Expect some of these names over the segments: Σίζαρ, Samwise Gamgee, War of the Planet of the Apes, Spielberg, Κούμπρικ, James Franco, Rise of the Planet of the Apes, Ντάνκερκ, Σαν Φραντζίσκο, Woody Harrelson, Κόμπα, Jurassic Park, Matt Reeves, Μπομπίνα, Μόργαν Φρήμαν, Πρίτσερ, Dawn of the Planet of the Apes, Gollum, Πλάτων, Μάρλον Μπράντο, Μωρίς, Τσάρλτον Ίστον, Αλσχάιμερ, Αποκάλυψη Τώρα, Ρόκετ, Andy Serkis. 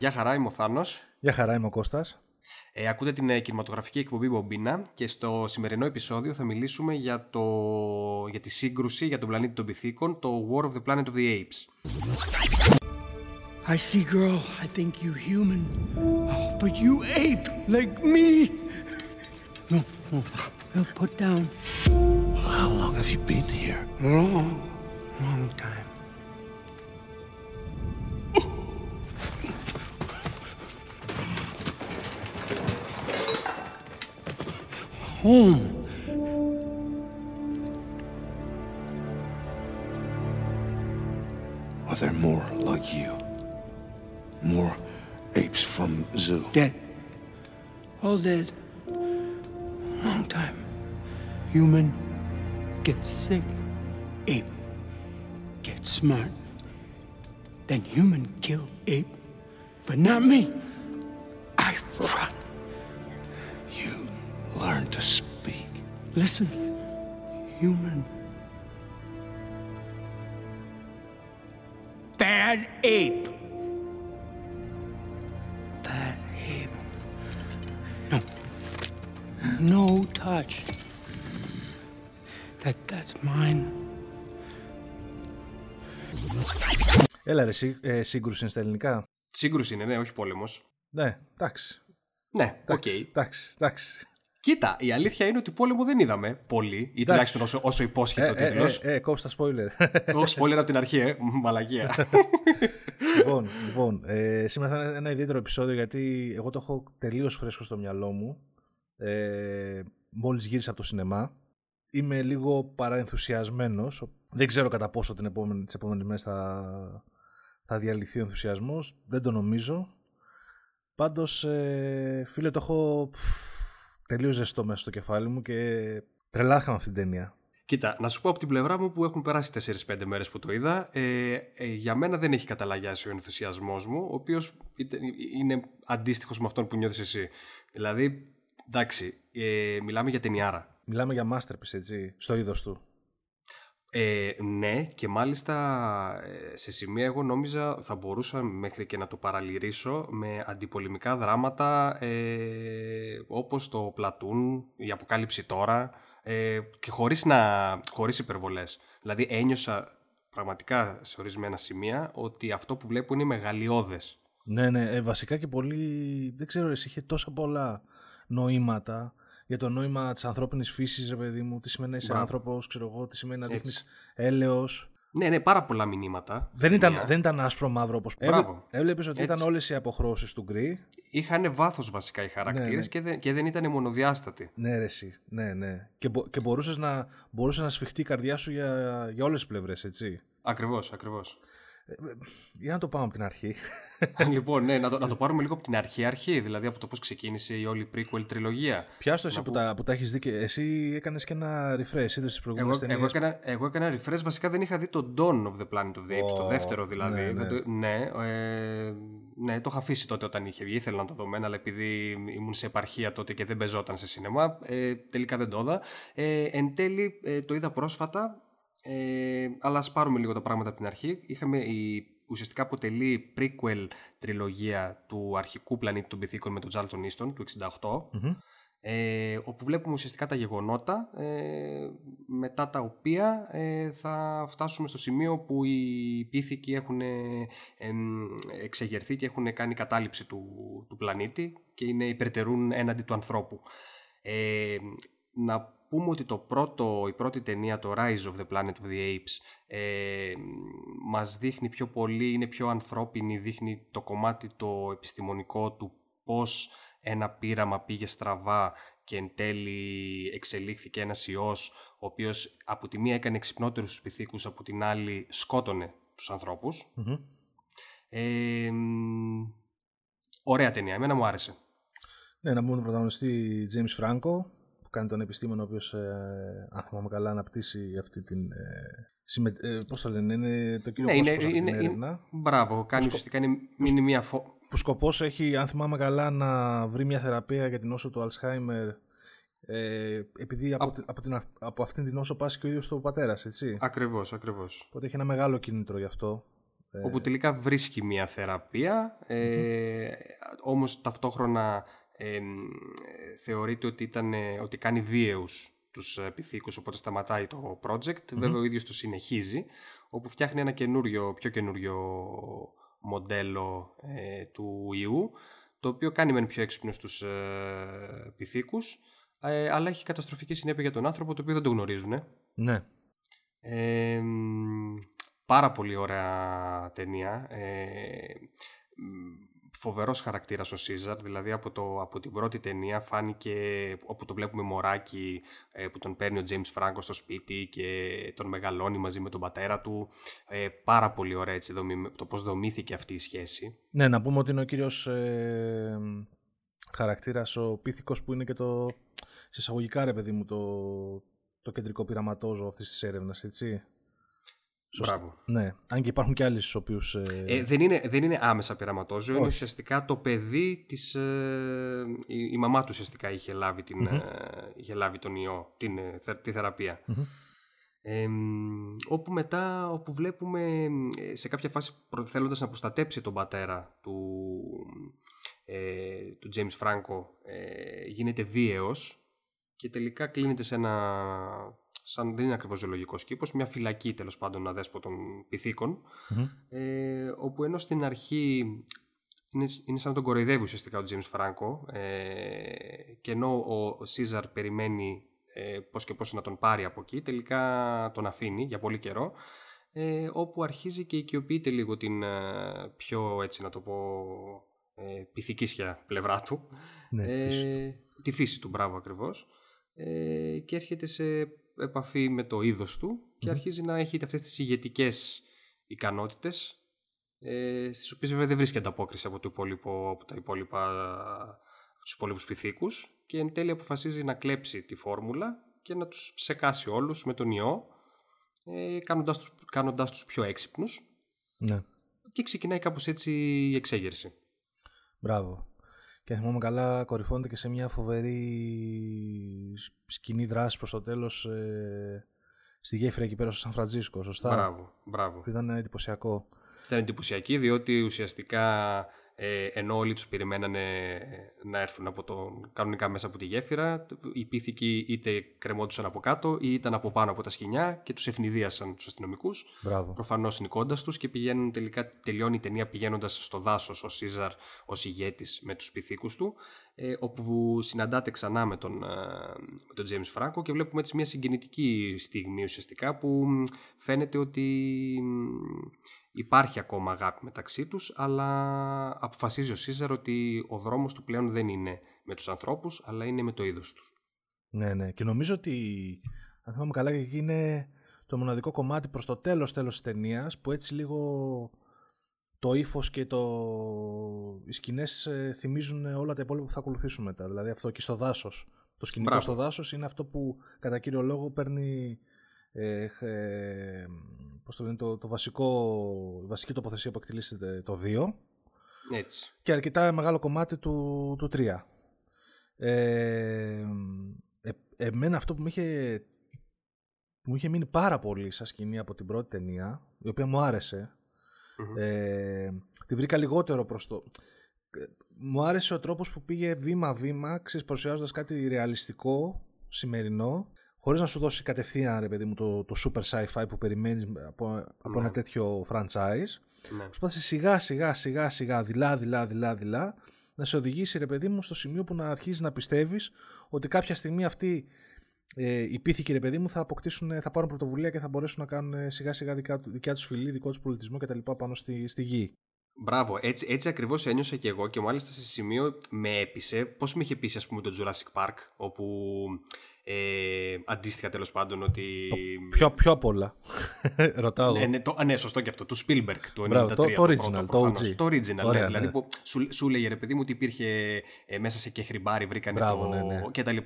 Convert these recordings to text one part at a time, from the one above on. Γεια χαρά, είμαι ο Θάνος. Γεια χαρά, είμαι ο Κώστας. Ακούτε την κινηματογραφική εκπομπή Μπομπίνα και στο σημερινό επεισόδιο θα μιλήσουμε για τη σύγκρουση για τον πλανήτη των πυθίκων, το War of the Planet of the Apes. I see, girl, I think you human, but you ape like me. No, put down. How long have you been here? Long time. Home. Are there more like you? More apes from zoo? Dead. All dead. Long time. Human gets sick. Ape gets smart. Then human kill ape. But not me. I run. You learn to speak. Listen, human. Bad ape. Bad ape. No touch. That's mine. Έλα ρε, σύγκρουση είναι στα ελληνικά. Σύγκρουση είναι, ναι, όχι πόλεμος. Ναι, εντάξει. Ναι, οκ. Εντάξει. Κοίτα, η αλήθεια είναι ότι πόλεμο δεν είδαμε πολύ, ή τουλάχιστον όσο υπόσχεται ο τίτλος. Κόψε τα spoiler. Όχι, spoiler από την αρχή, μαλαγία. Λοιπόν, σήμερα θα είναι ένα ιδιαίτερο επεισόδιο γιατί εγώ το έχω τελείως φρέσκο στο μυαλό μου. Μόλις γύρισα από το σινεμά. Είμαι λίγο παραενθουσιασμένος. Δεν ξέρω κατά πόσο τις επόμενες μέρες θα διαλυθεί ο ενθουσιασμός. Δεν το νομίζω. Πάντως, φίλε, το έχω τελείως ζεστό μέσα στο κεφάλι μου και τρελάχαμε αυτή την ταινία. Κοίτα, να σου πω από την πλευρά μου που έχουν περάσει 4-5 μέρες που το είδα, για μένα δεν έχει καταλαγιάσει ο ενθουσιασμός μου, ο οποίος είναι αντίστοιχος με αυτόν που νιώθεις εσύ. Δηλαδή, εντάξει, μιλάμε για ταινιάρα. Μιλάμε για masterpiece, έτσι, στο είδος του. Ναι, και μάλιστα σε σημεία εγώ νόμιζα θα μπορούσα μέχρι και να το παραλυρίσω με αντιπολεμικά δράματα όπως το Πλατούν, η Αποκάλυψη Τώρα και χωρίς υπερβολές. Δηλαδή ένιωσα πραγματικά σε ορισμένα σημεία ότι αυτό που βλέπω είναι μεγαλειώδες. Ναι, βασικά και πολύ, δεν ξέρω, είχε τόσα πολλά νοήματα. Για το νόημα της ανθρώπινης φύσης, ρε παιδί μου, τι σημαίνει να είσαι άνθρωπος, ξέρω εγώ, τι σημαίνει να δείχνεις έλεος. Ναι, πάρα πολλά μηνύματα. Δεν ήταν άσπρο-μαύρο όπως πράγμα. Έβλεπες ότι έτσι ήταν όλες οι αποχρώσεις του γκρι. Είχαν βάθος βασικά οι χαρακτήρες και δεν ήταν μονοδιάστατοι. Ναι, ρε, εσύ. Ναι. Και μπορούσε να σφιχτεί η καρδιά σου για όλες τις πλευρές, έτσι. Ακριβώς. Για να το πάμε από την αρχή. Λοιπόν, ναι, να το πάρουμε λίγο από την αρχή, δηλαδή από το πώς ξεκίνησε η όλη prequel τριλογία. Πιάστο εσύ που τα έχεις δει και εσύ έκανες και ένα refresh, είδες τις προηγούμενες ταινίες. Εγώ έκανα refresh, βασικά δεν είχα δει το Dawn of the Planet of the Apes, το δεύτερο δηλαδή. Ναι, το είχα αφήσει τότε όταν είχε βγει, ήθελα να το δω μένα, αλλά επειδή ήμουν σε επαρχία τότε και δεν παίζονταν σε σινεμά, τελικά δεν το είδα. Εν τέλει το είδα πρόσφατα. Αλλά ας πάρουμε λίγο τα πράγματα από την αρχή. Ουσιαστικά αποτελεί prequel τριλογία του αρχικού πλανήτη των πυθίκων με τον Τσάρλτον Ίστον του 1968, όπου βλέπουμε ουσιαστικά τα γεγονότα μετά τα οποία θα φτάσουμε στο σημείο που οι πυθίκοι έχουν εξεγερθεί και έχουν κάνει κατάληψη του πλανήτη και είναι υπερτερούν έναντι του ανθρώπου. Να πούμε ότι η πρώτη ταινία, το Rise of the Planet of the Apes, μας δείχνει πιο πολύ, είναι πιο ανθρώπινη, δείχνει το κομμάτι το επιστημονικό του πώς ένα πείραμα πήγε στραβά και εν τέλει εξελίχθηκε ένας ιός, ο οποίος από τη μία έκανε ξυπνότερους τους πυθίκους, από την άλλη σκότωνε τους ανθρώπους. Mm-hmm. Ωραία ταινία, εμένα μου άρεσε. Ναι, να πούμε πρωταγωνιστή James Franco, κάνει τον επιστήμονα ο οποίος, αν θυμάμαι καλά, αναπτύσσει αυτή την... πώς το λένε, είναι το κύριο κόστος αυτή την έρευνα. Μπράβο, κάνει ουσιαστικά μία που σκοπός έχει, αν θυμάμαι καλά, να βρει μια θεραπεία για την νόσο του Αλσχάιμερ, επειδή από αυτήν την νόσο πάσχει και ο ίδιος ο πατέρας, έτσι. Ακριβώς. Οπότε έχει ένα μεγάλο κίνητρο γι' αυτό. Όπου τελικά βρίσκει μια θεραπεία, όμως ταυτόχρονα θεωρείται ότι, ότι κάνει βίαιους τους επιθήκους, οπότε σταματάει το project. Βέβαια ο ίδιος το συνεχίζει, όπου φτιάχνει ένα πιο καινούριο μοντέλο του ιού, το οποίο κάνει μεν πιο έξυπνους τους επιθήκους, αλλά έχει καταστροφική συνέπεια για τον άνθρωπο, το οποίο δεν το γνωρίζουν. Ναι. Πάρα πολύ ωραία ταινία. Φοβερός χαρακτήρας ο Σίζαρ, δηλαδή από την πρώτη ταινία φάνηκε, όπου το βλέπουμε μωράκι που τον παίρνει ο James Franco στο σπίτι και τον μεγαλώνει μαζί με τον πατέρα του. Πάρα πολύ ωραία έτσι, το πώς δομήθηκε αυτή η σχέση. Ναι, να πούμε ότι είναι ο κύριος χαρακτήρας, ο πίθηκος, που είναι και το, σε εισαγωγικά ρε παιδί μου, το κεντρικό πειραματόζω αυτής της έρευνας, έτσι. Μπράβο. Ναι, αν και υπάρχουν και άλλοι στους οποίους... Δεν είναι άμεσα πειραματόζιο, είναι ουσιαστικά το παιδί της... Η μαμά του ουσιαστικά είχε λάβει, είχε λάβει τον ιό, τη θεραπεία. Όπου μετά, όπου βλέπουμε σε κάποια φάση, θέλοντας να προστατέψει τον πατέρα του James Franco, γίνεται βίαιος και τελικά κλείνεται σε ένα... σαν δεν είναι ακριβώς ζωολογικός κήπος, μια φυλακή τέλος πάντων αδέσποτων πυθίκων, όπου ενώ στην αρχή είναι σαν να τον κοροϊδεύει ουσιαστικά ο James Franco, και ενώ ο Σίζαρ περιμένει πώς και πώς να τον πάρει από εκεί, τελικά τον αφήνει για πολύ καιρό, όπου αρχίζει και οικειοποιείται λίγο την πιο, έτσι να το πω, πυθικίσια πλευρά του, ναι, τη φύση του, μπράβο ακριβώς, και έρχεται σε επαφή με το είδος του και αρχίζει να έχει αυτές τις ηγετικές ικανότητες, στις οποίες βέβαια δεν βρίσκει ανταπόκριση από τα υπόλοιπα, τους υπόλοιπους πυθίκους, και εν τέλει αποφασίζει να κλέψει τη φόρμουλα και να τους ψεκάσει όλους με τον ιό, κάνοντάς τους πιο έξυπνους, ναι. Και ξεκινάει κάπως έτσι η εξέγερση. Μπράβο. Και θυμάμαι καλά, κορυφώνεται και σε μια φοβερή σκηνή δράση προς το τέλος, στη γέφυρα εκεί πέρα στο Σαν Φραντζίσκο, σωστά. Μπράβο. Ήταν εντυπωσιακό. Ήταν εντυπωσιακή, διότι ουσιαστικά ενώ όλοι τους περιμένανε να έρθουν κανονικά μέσα από τη γέφυρα, οι πίθηκοι είτε κρεμόντουσαν από κάτω ή ήταν από πάνω από τα σκηνιά και τους ευνηδίασαν τους αστυνομικούς. Προφανώς νικώντας τους, και τελικά τελειώνει η ταινία πηγαίνοντας στο δάσος ο Σίζαρ ως ηγέτης με τους πίθηκους του, όπου συναντάται ξανά με τον James Franco, και βλέπουμε έτσι μια συγκινητική στιγμή ουσιαστικά, που φαίνεται ότι υπάρχει ακόμα αγάπη μεταξύ τους, αλλά αποφασίζει ο Σίζαρ ότι ο δρόμος του πλέον δεν είναι με τους ανθρώπους, αλλά είναι με το είδος τους. Ναι, ναι. Και νομίζω ότι, αν θυμάμαι καλά, και είναι το μοναδικό κομμάτι προς το τέλος της ταινίας, που έτσι λίγο το ύφος και οι σκηνές θυμίζουν όλα τα υπόλοιπα που θα ακολουθήσουν μετά. Δηλαδή αυτό εκεί στο δάσος. Το σκηνικό στο δάσος είναι αυτό που κατά κύριο λόγο παίρνει... βασική τοποθεσία που εκτελήσεται το 2, έτσι. Και αρκετά μεγάλο κομμάτι του 3. Εμένα αυτό που μου είχε μείνει πάρα πολύ σαν σκηνή από την πρώτη ταινία, η οποία μου άρεσε, τη βρήκα λιγότερο προς το... Μου άρεσε ο τρόπος που πήγε βήμα-βήμα, παρουσιάζοντας κάτι ρεαλιστικό, σημερινό, χωρίς να σου δώσει κατευθείαν, ρε παιδί μου, το super sci-fi που περιμένεις από ένα τέτοιο franchise. Ναι. Προσπάθησε σιγά-σιγά, δειλά, να σε οδηγήσει, ρε παιδί μου, στο σημείο που να αρχίζεις να πιστεύεις ότι κάποια στιγμή αυτοί οι πίθηκοι, ρε παιδί μου, θα πάρουν πρωτοβουλία και θα μπορέσουν να κάνουν σιγά-σιγά δικιά τους φυλή, δικό τους πολιτισμό κτλ. Πάνω στη γη. Μπράβο, έτσι ακριβώς ένιωσα και εγώ, και μάλιστα σε σημείο με έπεισε. Πώς με είχε πείσει, ας πούμε, το Jurassic Park, όπου. Αντίστοιχα, τέλος πάντων, ότι. Πιο απ' όλα. Ρωτάω. Ναι, σωστό και αυτό. Του Spielberg του 1993. Το original. Ωραία, ναι, δηλαδή ναι. Που σου λέγε, ρε παιδί μου, ότι υπήρχε μέσα σε κεχρυμπάρι, βρήκανε κτλ.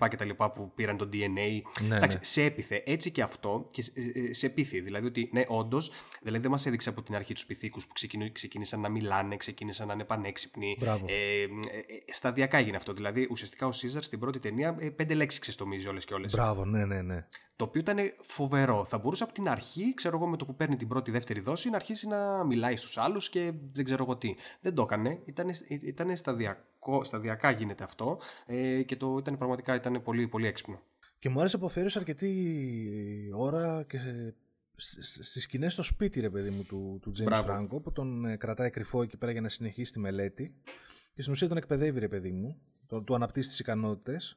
Που πήραν το DNA. Ναι, εντάξει, ναι. Σε έπιθε έτσι και αυτό, και σε πείθη. Δηλαδή ότι ναι, όντως, δηλαδή δεν μας έδειξε από την αρχή τους πυθίκους που ξεκίνησαν να μιλάνε, ξεκίνησαν να είναι πανέξυπνοι. Σταδιακά έγινε αυτό. Δηλαδή ουσιαστικά ο Σίζαρ στην πρώτη ταινία 5 λέξεις ξεστομίζει όλες. Μπράβο, ναι. Το οποίο ήταν φοβερό. Θα μπορούσε από την αρχή, ξέρω εγώ, με το που παίρνει την πρώτη-δεύτερη δόση, να αρχίσει να μιλάει στους άλλους και δεν ξέρω εγώ τι. Δεν το έκανε. Ήταν σταδιακά γίνεται αυτό και το ήταν πραγματικά πολύ, πολύ έξυπνο. Και μου άρεσε που αφιέρωσε αρκετή ώρα και στις σκηνές στο σπίτι, ρε παιδί μου, του James Franco, που τον κρατάει κρυφό εκεί πέρα για να συνεχίσει τη μελέτη. Και στην ουσία τον εκπαιδεύει, ρε παιδί μου. Του αναπτύσσει τις ικανότητες.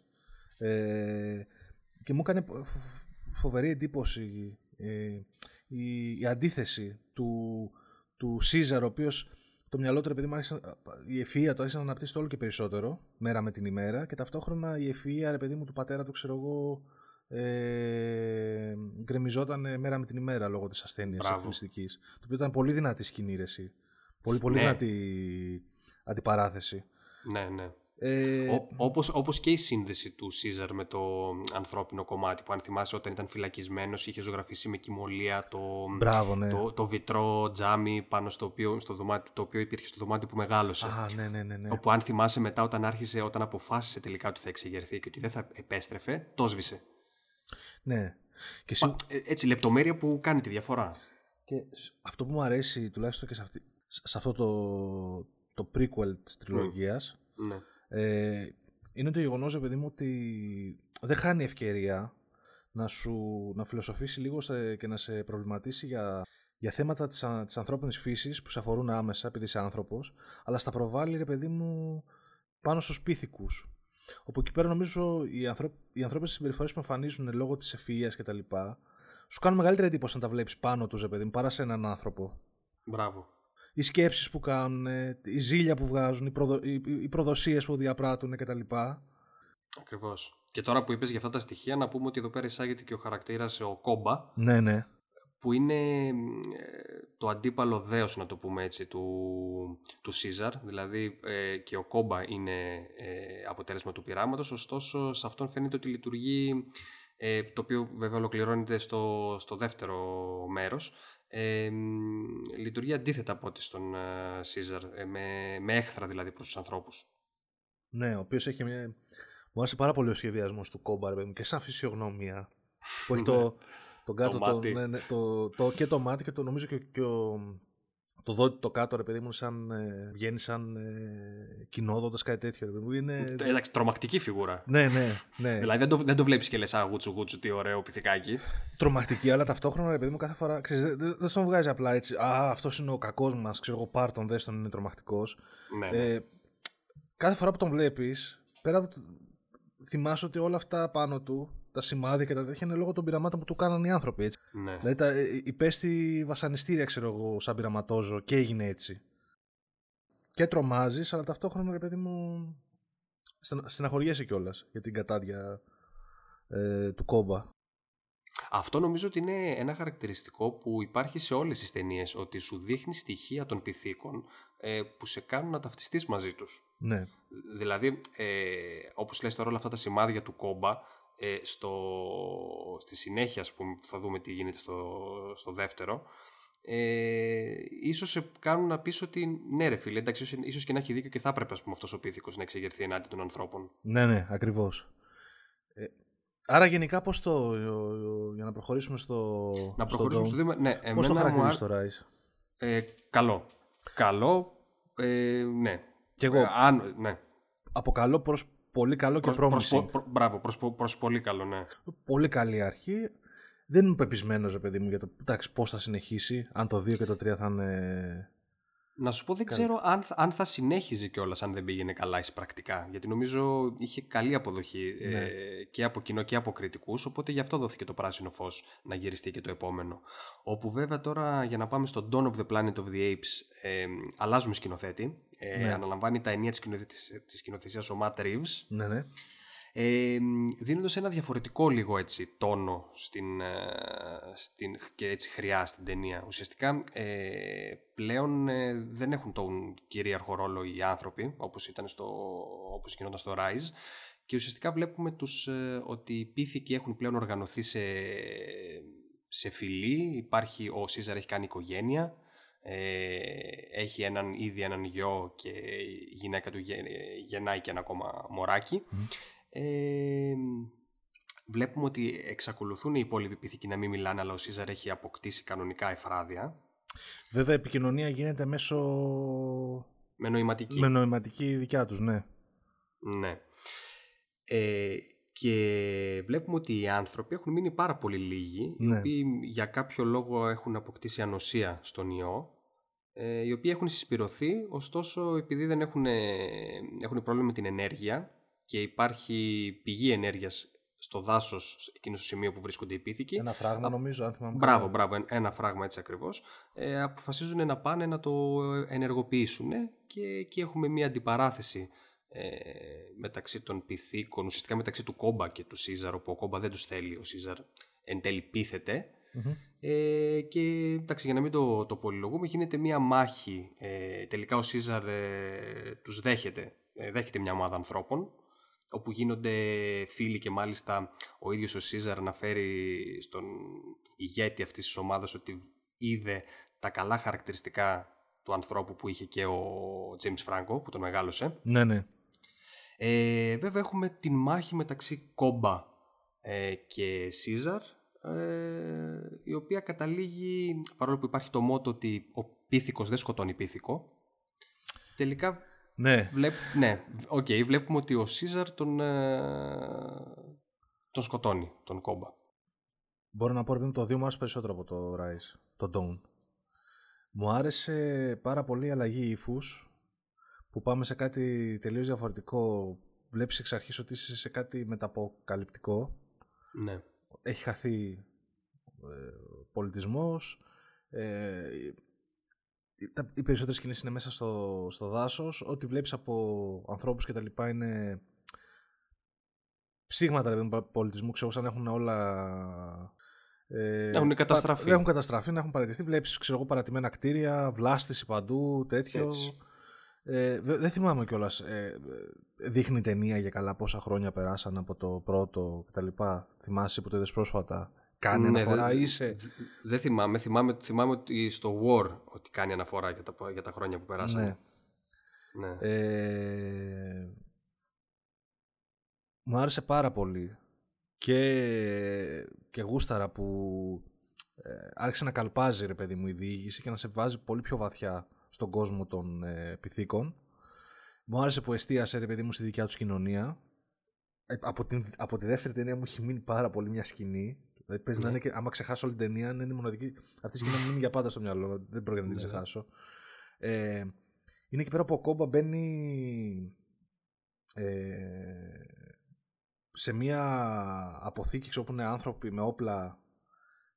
Και μου έκανε φοβερή εντύπωση η αντίθεση του Σίζαρ, ο οποίος το μυαλό του, επειδή η ευφυΐα του άρχισε να αναπτύσσει όλο και περισσότερο, μέρα με την ημέρα, και ταυτόχρονα η ευφυΐα, ρε παιδί μου, του πατέρα του, ξέρω εγώ, γκρεμιζόταν μέρα με την ημέρα λόγω της ασθένειας της εμφυλιστικής. Το οποίο ήταν πολύ δυνατή σκηνή, ρε εσύ. Πολύ, πολύ δυνατή αντιπαράθεση. Ναι, ναι. Όπως και η σύνδεση του Σίζαρ με το ανθρώπινο κομμάτι, που αν θυμάσαι όταν ήταν φυλακισμένος είχε ζωγραφίσει με κοιμωλία το βιτρό τζάμι πάνω στο δωμάτιο, το οποίο υπήρχε στο δωμάτιο που μεγάλωσε. Ναι. Όπου αν θυμάσαι μετά όταν αποφάσισε τελικά ότι θα εξεγερθεί και ότι δεν θα επέστρεφε, το σβήσε. Ναι. Έτσι, λεπτομέρεια που κάνει τη διαφορά. Και αυτό που μου αρέσει τουλάχιστον και σε αυτό το prequel της τριλογίας, ναι, είναι το γεγονός, επειδή μου, ότι δεν χάνει ευκαιρία να φιλοσοφήσει λίγο και να σε προβληματίσει για θέματα της ανθρώπινης φύσης που σε αφορούν άμεσα επειδή είσαι άνθρωπος, αλλά στα προβάλλει, ρε παιδί μου, πάνω στους πίθηκους, όπου εκεί πέρα νομίζω οι ανθρώπινες συμπεριφορές που εμφανίζουν λόγω της ευφυΐας και τα λοιπά σου κάνουν μεγαλύτερη εντύπωση να τα βλέπεις πάνω τους, ρε παιδί μου, παρά σε έναν άνθρωπο. Μπράβο. Οι σκέψεις που κάνουν, οι ζήλια που βγάζουν, οι προδοσίες που διαπράττουν κτλ. Ακριβώς. Και τώρα που είπες για αυτά τα στοιχεία, να πούμε ότι εδώ πέρα εισάγεται και ο χαρακτήρας ο Κόμπα. Ναι, ναι. Που είναι το αντίπαλο δέος, να το πούμε έτσι, του Σίζαρ. Δηλαδή και ο Κόμπα είναι αποτέλεσμα του πειράματος, ωστόσο σε αυτόν φαίνεται ότι λειτουργεί, το οποίο βέβαια ολοκληρώνεται στο δεύτερο μέρος. Λειτουργεί αντίθετα από ό,τι στον Σίζαρ, με έχθρα δηλαδή προς τους ανθρώπους. Ναι, ο οποίος έχει μια... Μου άρεσε πάρα πολύ ο σχεδιασμός του Κόμπα, ρε, και σαν φυσιογνωμία που έχει τον κάτω, και το μάτι, και το νομίζω και το δότη το κάτω, ρε παιδί μου, βγαίνει σαν κοινόδοντας, κάτι τέτοιο, ρε παιδί μου. Εντάξει, τρομακτική φιγούρα. Ναι. Δηλαδή δεν το βλέπεις και λες γουτσου τι ωραίο πιθηκάκι. Τρομακτική, αλλά ταυτόχρονα, ρε παιδί μου, κάθε φορά δεν τον βγάζει απλά έτσι. Α, αυτός είναι ο κακός μας, ξέρω εγώ, πάρτον, δες τον, είναι τρομακτικός. Ναι. Κάθε φορά που τον βλέπεις, πέρα θυμάσαι ότι όλα αυτά πάνω του, τα σημάδια και τα τέτοια, είναι λόγω των πειραμάτων που του κάνανε οι άνθρωποι. Έτσι. Ναι. Δηλαδή υπέστη βασανιστήρια, ξέρω εγώ, σαν πειραματόζω, και έγινε έτσι. Και τρομάζεις, αλλά ταυτόχρονα, ρε παιδί μου, στεναχωριέσαι κιόλας για την κατάδια του Κόμπα. Αυτό νομίζω ότι είναι ένα χαρακτηριστικό που υπάρχει σε όλες τις ταινίες, ότι σου δείχνει στοιχεία των πυθίκων που σε κάνουν να ταυτιστείς μαζί τους. Ναι. Δηλαδή, όπως λες τώρα, όλα αυτά τα σημάδια του Κόμπα, στη συνέχεια, ας πούμε, που θα δούμε τι γίνεται στο δεύτερο, ίσως σε κάνουν να πεις ότι ναι, ρε φίλε, εντάξει, ίσως και να έχει δίκιο και θα έπρεπε, ας πούμε, αυτός ο πίθηκος να εξεγερθεί ενάντια των ανθρώπων. Ναι, ακριβώς. Άρα γενικά πώς το... για να προχωρήσουμε στο δήμα, ναι, πώς το χαρακτηρίζεις το Rise? Καλό. Ναι. Και εγώ ναι. Από καλό προς πολύ καλό και πρόμηση. Μπράβο, προς πολύ καλό, ναι. Πολύ καλή αρχή. Δεν είμαι πεπισμένος, ρε παιδί μου, για το πώς θα συνεχίσει, αν το 2 και το 3 θα είναι... Να σου πω, δεν ξέρω αν θα συνέχιζε κιόλας, αν δεν πήγαινε καλά εισπρακτικά. Γιατί νομίζω είχε καλή αποδοχή, ναι, και από κοινό και από κριτικούς, οπότε γι' αυτό δόθηκε το πράσινο φως να γυριστεί και το επόμενο. Όπου βέβαια τώρα, για να πάμε στο Dawn of the Planet of the Apes, αλλάζουμε σκηνοθέτη. Ναι. Αναλαμβάνει τα ενία της σκηνοθεσίας ο Matt Reeves. Ναι. Δίνοντας ένα διαφορετικό λίγο έτσι τόνο και έτσι χρειά στην ταινία. Ουσιαστικά πλέον δεν έχουν τον κυρίαρχο ρόλο οι άνθρωποι όπως γινόταν στο Rise, και ουσιαστικά βλέπουμε ότι οι πίθηκοι έχουν πλέον οργανωθεί σε φυλή. Υπάρχει ο Σίζαρ, έχει κάνει οικογένεια, έχει ήδη έναν γιο, και η γυναίκα του γεννάει και ένα ακόμα μωράκι. βλέπουμε ότι εξακολουθούν οι υπόλοιποι πυθικοί να μην μιλάνε, αλλά ο Σίζαρ έχει αποκτήσει κανονικά εφράδια. Βέβαια, η επικοινωνία γίνεται μέσω... με νοηματική δικιά τους, ναι. Ναι. Και βλέπουμε ότι οι άνθρωποι έχουν μείνει πάρα πολύ λίγοι, ναι, οι οποίοι για κάποιο λόγο έχουν αποκτήσει ανοσία στον ιό, οι οποίοι έχουν συσπηρωθεί, ωστόσο επειδή δεν έχουν πρόβλημα με την ενέργεια και υπάρχει πηγή ενέργειας στο δάσος, εκείνο το σημείο που βρίσκονται οι πίθηκοι. Ένα φράγμα, νομίζω, αν θυμάμαι. Μπράβο, ένα φράγμα, έτσι ακριβώς. Αποφασίζουν να πάνε να το ενεργοποιήσουν και εκεί έχουμε μια αντιπαράθεση μεταξύ των πυθίκων, ουσιαστικά μεταξύ του Κόμπα και του Σίζαρ, όπου ο Κόμπα δεν τους θέλει, ο Σίζαρ εν τέλει πείθεται. Mm-hmm. Και εντάξει, για να μην το πολυλογούμε, γίνεται μια μάχη. Τελικά ο Σίζαρ τους δέχεται. Δέχεται μια ομάδα ανθρώπων, όπου γίνονται φίλοι και μάλιστα ο ίδιος ο Σίζαρ αναφέρει στον ηγέτη αυτής της ομάδας ότι είδε τα καλά χαρακτηριστικά του ανθρώπου που είχε και ο James Franco που τον μεγάλωσε. Ναι, ναι. Βέβαια έχουμε την μάχη μεταξύ Κόμπα και Σίζαρ, η οποία καταλήγει, παρόλο που υπάρχει το μότο ότι ο πίθηκος δεν σκοτώνει πίθηκο, τελικά... Ναι, βλέπουμε ότι ο Σίζαρ τον σκοτώνει, τον Κόμπα. Μπορώ να πω ότι το δύο μου άρεσε περισσότερο από το Rise, το Dawn. Μου άρεσε πάρα πολύ η αλλαγή ύφους, που πάμε σε κάτι τελείως διαφορετικό. Βλέπεις εξ αρχής ότι είσαι σε κάτι μεταποκαλυπτικό. Ναι. Έχει χαθεί πολιτισμός. Οι περισσότερες σκηνές είναι μέσα στο δάσος. Ό,τι βλέπεις από ανθρώπους και τα λοιπά είναι ψήγματα του πολιτισμού. Ξέρω, σαν έχουν όλα... έχουν καταστραφεί. Έχουν καταστραφεί, να έχουν παραιτηθεί. Βλέπεις, ξέρω εγώ, παρατημένα κτίρια, βλάστηση παντού, τέτοιο. Δεν θυμάμαι κιόλας. Δείχνει ταινία για καλά πόσα χρόνια περάσαν από το πρώτο κτλ. Θυμάσαι που το είδες πρόσφατα. Κάνει αναφορά, είσαι. Δεν θυμάμαι. Θυμάμαι ότι στο War ότι κάνει αναφορά για τα χρόνια που περάσανε. Ναι. Ναι. Μου άρεσε πάρα πολύ. Και γούσταρα που άρχισε να καλπάζει, ρε παιδί μου, η διήγηση και να σε βάζει πολύ πιο βαθιά στον κόσμο των πυθίκων. Μου άρεσε που εστίασε, ρε παιδί μου, στη δικιά τους κοινωνία. Από τη δεύτερη ταινία μου έχει μείνει πάρα πολύ μια σκηνή. Δηλαδή, παίζει να είναι και άμα ξεχάσω όλη την ταινία, να είναι μοναδική. Αυτή η σκηνή μου μείνει για πάντα στο μυαλό. Δεν πρόκειται να την ξεχάσω. Είναι εκεί πέρα που ο Κόμπα μπαίνει σε μία αποθήκη όπου είναι άνθρωποι με όπλα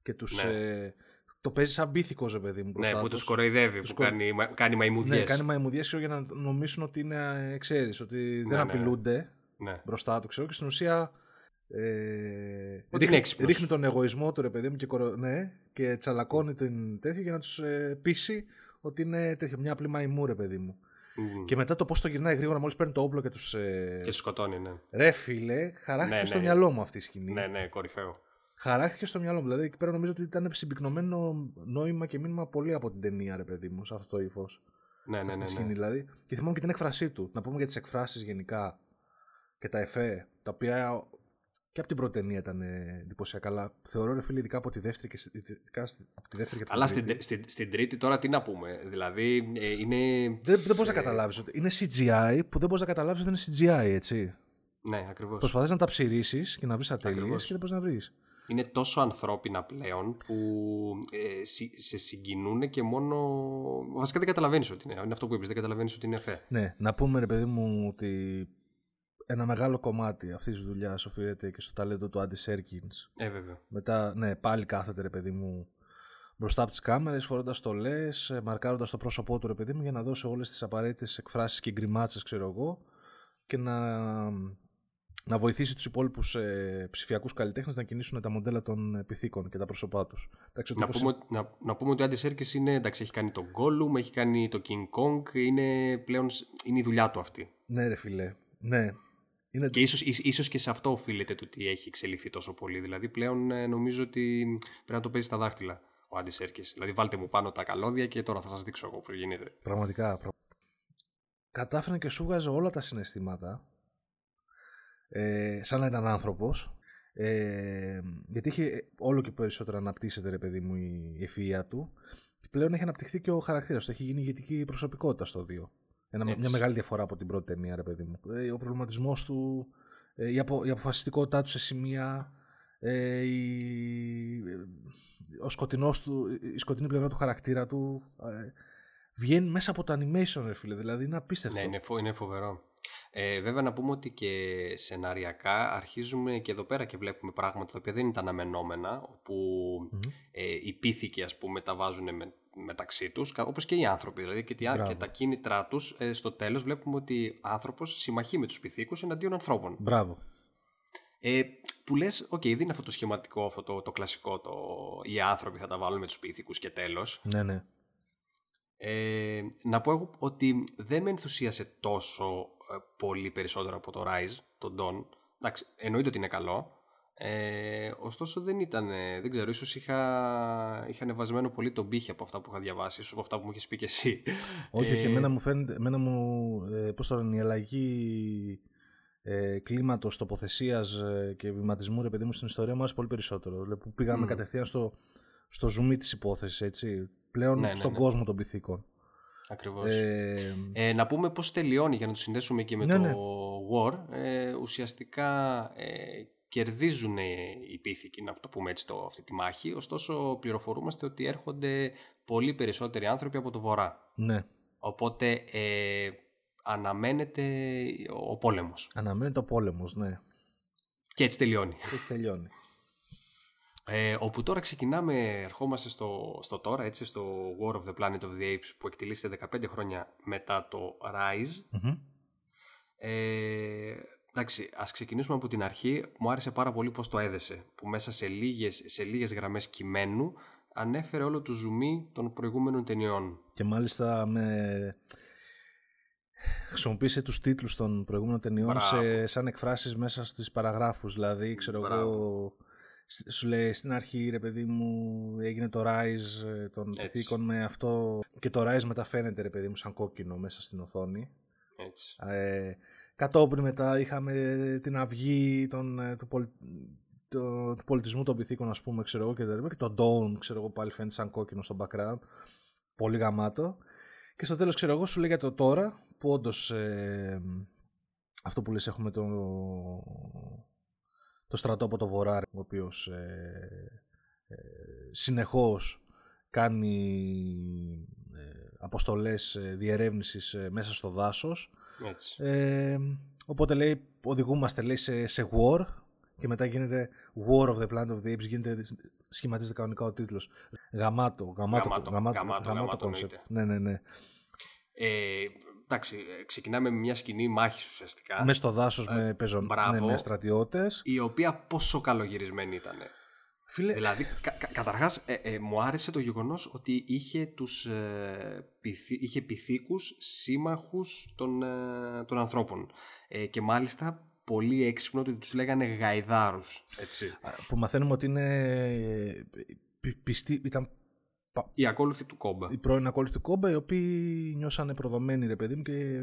και τους. Ναι. Το παίζει σαν πίθηκος, ρε παιδί μου. Ναι, που τους κοροϊδεύει, που κάνει μαϊμουδιές. Ναι, κάνει μαϊμουδιές για να νομίσουν ότι είναι, ξέρεις, ότι δεν απειλούνται μπροστά του, ξέρω, και στην ουσία. Ρίχνει τον εγωισμό του, ρε παιδί μου, και τσαλακώνει την τέτοια για να τους πείσει ότι είναι τέτοια, μια απλή μαϊμού, ρε παιδί μου. Και μετά το πώς το γυρνάει γρήγορα μόλις παίρνει το όπλο και τους σκοτώνει, ναι. Ρε φίλε, χαράχτηκε στο μυαλό μου αυτή η σκηνή. Ναι, κορυφαίο. Χαράχτηκε στο μυαλό μου. Δηλαδή εκεί πέρα νομίζω ότι ήταν συμπυκνωμένο νόημα και μήνυμα πολύ από την ταινία, ρε παιδί μου, σε αυτό το ύφος. Ναι. Σκηνή, δηλαδή. Και θυμάμαι και την έκφρασή του. Να πούμε για τις εκφράσεις γενικά και τα εφέ, τα οποία. Και από την πρώτη ταινία ήταν εντυπωσιακά, αλλά θεωρώ, ρε φίλε, ειδικά από τη δεύτερη και αλλά στην τρίτη τώρα τι να πούμε. Δηλαδή είναι. Δεν μπορείς να καταλάβεις. Είναι CGI που δεν μπορείς να καταλάβεις ότι είναι CGI, έτσι. Ναι, ακριβώς. Προσπαθείς να τα ψηρίσεις και να βρεις ατέλειες και δεν μπορείς να βρεις. Είναι τόσο ανθρώπινα πλέον που σε συγκινούν και μόνο. Βασικά δεν καταλαβαίνεις ότι είναι. Είναι αυτό που είπες, δεν καταλαβαίνεις ότι είναι εφέ. Ναι, να πούμε, ρε παιδί μου, ότι. Ένα μεγάλο κομμάτι αυτής της δουλειάς οφείλεται και στο ταλέντο του Andy Serkis. Βέβαια. Μετά, ναι, πάλι κάθεται, ρε παιδί μου, μπροστά από τις κάμερες, φορώντας στολές, μαρκάροντας το πρόσωπό του, ρε παιδί μου, για να δώσει όλες τις απαραίτητες εκφράσεις και γκριμάτσες, ξέρω εγώ, και να βοηθήσει τους υπόλοιπους ψηφιακούς καλλιτέχνες να κινήσουν τα μοντέλα των πυθίκων και τα πρόσωπά τους. Να πούμε ότι ο Andy Serkis είναι, εντάξει, έχει κάνει τον Gollum, έχει κάνει το King Kong, είναι πλέον η δουλειά του αυτή. Ναι, ρε φίλε. Ναι. Είναι... Και ίσως και σε αυτό οφείλεται το ότι έχει εξελιχθεί τόσο πολύ. Δηλαδή πλέον νομίζω ότι πρέπει να το παίζει στα δάχτυλα ο Andy Serkis. Δηλαδή βάλτε μου πάνω τα καλώδια και τώρα θα σας δείξω εγώ πώς γίνεται. Πραγματικά. Κατάφερε και σούγαζε όλα τα συναισθήματα σαν να ήταν άνθρωπος. Γιατί είχε όλο και περισσότερο αναπτύσσεται, ρε παιδί μου, η ευφυΐα του. Πλέον έχει αναπτυχθεί και ο χαρακτήρας του. Έχει γίνει ηγετική προσωπικότητα στο 2. Μια μεγάλη διαφορά από την πρώτη ταινία, ρε παιδί μου. Ο προβληματισμός του, η αποφασιστικότητά του σε σημεία, η σκοτεινή πλευρά του χαρακτήρα του. Βγαίνει μέσα από το animation, ρε φίλε. Δηλαδή είναι απίστευτο. Ναι, είναι φοβερό. Βέβαια να πούμε ότι και σεναριακά αρχίζουμε και εδώ πέρα και βλέπουμε πράγματα τα οποία δεν ήταν αναμενόμενα, όπου οι πίθηκοι, ας πούμε, τα βάζουν μεταξύ τους, όπως και οι άνθρωποι. Δηλαδή και τα κίνητρά τους, στο τέλος βλέπουμε ότι άνθρωπος συμμαχεί με τους πίθηκους εναντίον ανθρώπων. Μπράβο. Που λες, οκ, δεν είναι αυτό το σχηματικό, αυτό το κλασικό, οι άνθρωποι θα τα βάλουν με τους πίθηκους και τέλος. Ναι, ναι. Να πω εγώ ότι δεν με ενθουσίασε τόσο πολύ περισσότερο από το Rise, τον Dawn. Εντάξει, εννοείται ότι είναι καλό. Ωστόσο δεν ήταν, δεν ξέρω, ίσως είχα ανεβασμένο πολύ τον πύχη από αυτά που είχα διαβάσει, ίσως από αυτά που μου έχεις πει και εσύ. Όχι, και εμένα μου φαίνεται, πώς τώρα είναι η αλλαγή κλίματος, τοποθεσίας και βηματισμού, ρε παιδί μου, στην ιστορία μου άρεσε πολύ περισσότερο. Δηλαδή, που πήγαμε κατευθείαν στο ζουμί της υπόθεσης, έτσι. Πλέον στον κόσμο των πυθίκων. Ακριβώς. Να πούμε πώς τελειώνει για να το συνδέσουμε και με το War. Ουσιαστικά κερδίζουν οι πυθίκοι, να το πούμε έτσι, αυτή τη μάχη. Ωστόσο πληροφορούμαστε ότι έρχονται πολύ περισσότεροι άνθρωποι από το βορρά. Ναι. Οπότε αναμένεται ο πόλεμος. Αναμένεται ο πόλεμος, ναι. Και έτσι τελειώνει. Όπου τώρα ερχόμαστε στο τώρα, έτσι, στο War of the Planet of the Apes, που εκτελήσεται 15 χρόνια μετά το Rise. Εντάξει, ας ξεκινήσουμε από την αρχή. Μου άρεσε πάρα πολύ πώς το έδεσε, που μέσα σε λίγες γραμμές κειμένου ανέφερε όλο το ζουμί των προηγούμενων ταινιών. Και μάλιστα χρησιμοποίησε τους τίτλους των προηγούμενων ταινιών σαν εκφράσεις μέσα στις παραγράφους. Δηλαδή, ξέρω εγώ, σου λέει στην αρχή, ρε παιδί μου, έγινε το Rise των πυθίκων με αυτό. Και το Rise μεταφαίνεται, ρε παιδί μου, σαν κόκκινο μέσα στην οθόνη. Έτσι. Κατόπιν μετά είχαμε την αυγή του πολιτισμού των πυθίκων, ας πούμε, ξέρω εγώ, και το Dawn, ξέρω εγώ, πάλι φαίνεται σαν κόκκινο στο background. Πολύ γαμάτο. Και στο τέλος, ξέρω εγώ, σου λέει για το τώρα, που όντως αυτό που λες, έχουμε το στρατό από το βορρά, ο οποίος συνεχώς κάνει αποστολές διερεύνησης μέσα στο δάσος. Έτσι. Οπότε λέει, οδηγούμαστε, λέει, σε war, και μετά γίνεται War of the Planet of the Apes, σχηματίζεται κανονικά ο τίτλος. Γαμάτο κόνσεπτ. Ναι. Εντάξει, ξεκινάμε με μια σκηνή μάχης ουσιαστικά. Μες στο δάσος με στρατιώτες. Η οποία πόσο καλογυρισμένη ήταν. Φίλε... Δηλαδή, καταρχάς, μου άρεσε το γεγονός ότι είχε είχε πυθίκους σύμμαχους των ανθρώπων. Και μάλιστα πολύ έξυπνο ότι τους λέγανε γαϊδάρους. Έτσι. Που μαθαίνουμε ότι ήταν οι ακόλουθοι του Κόμπα. Οι πρώην ακόλουθοι του Κόμπα, οι οποίοι νιώσανε προδομένοι, ρε παιδί μου, και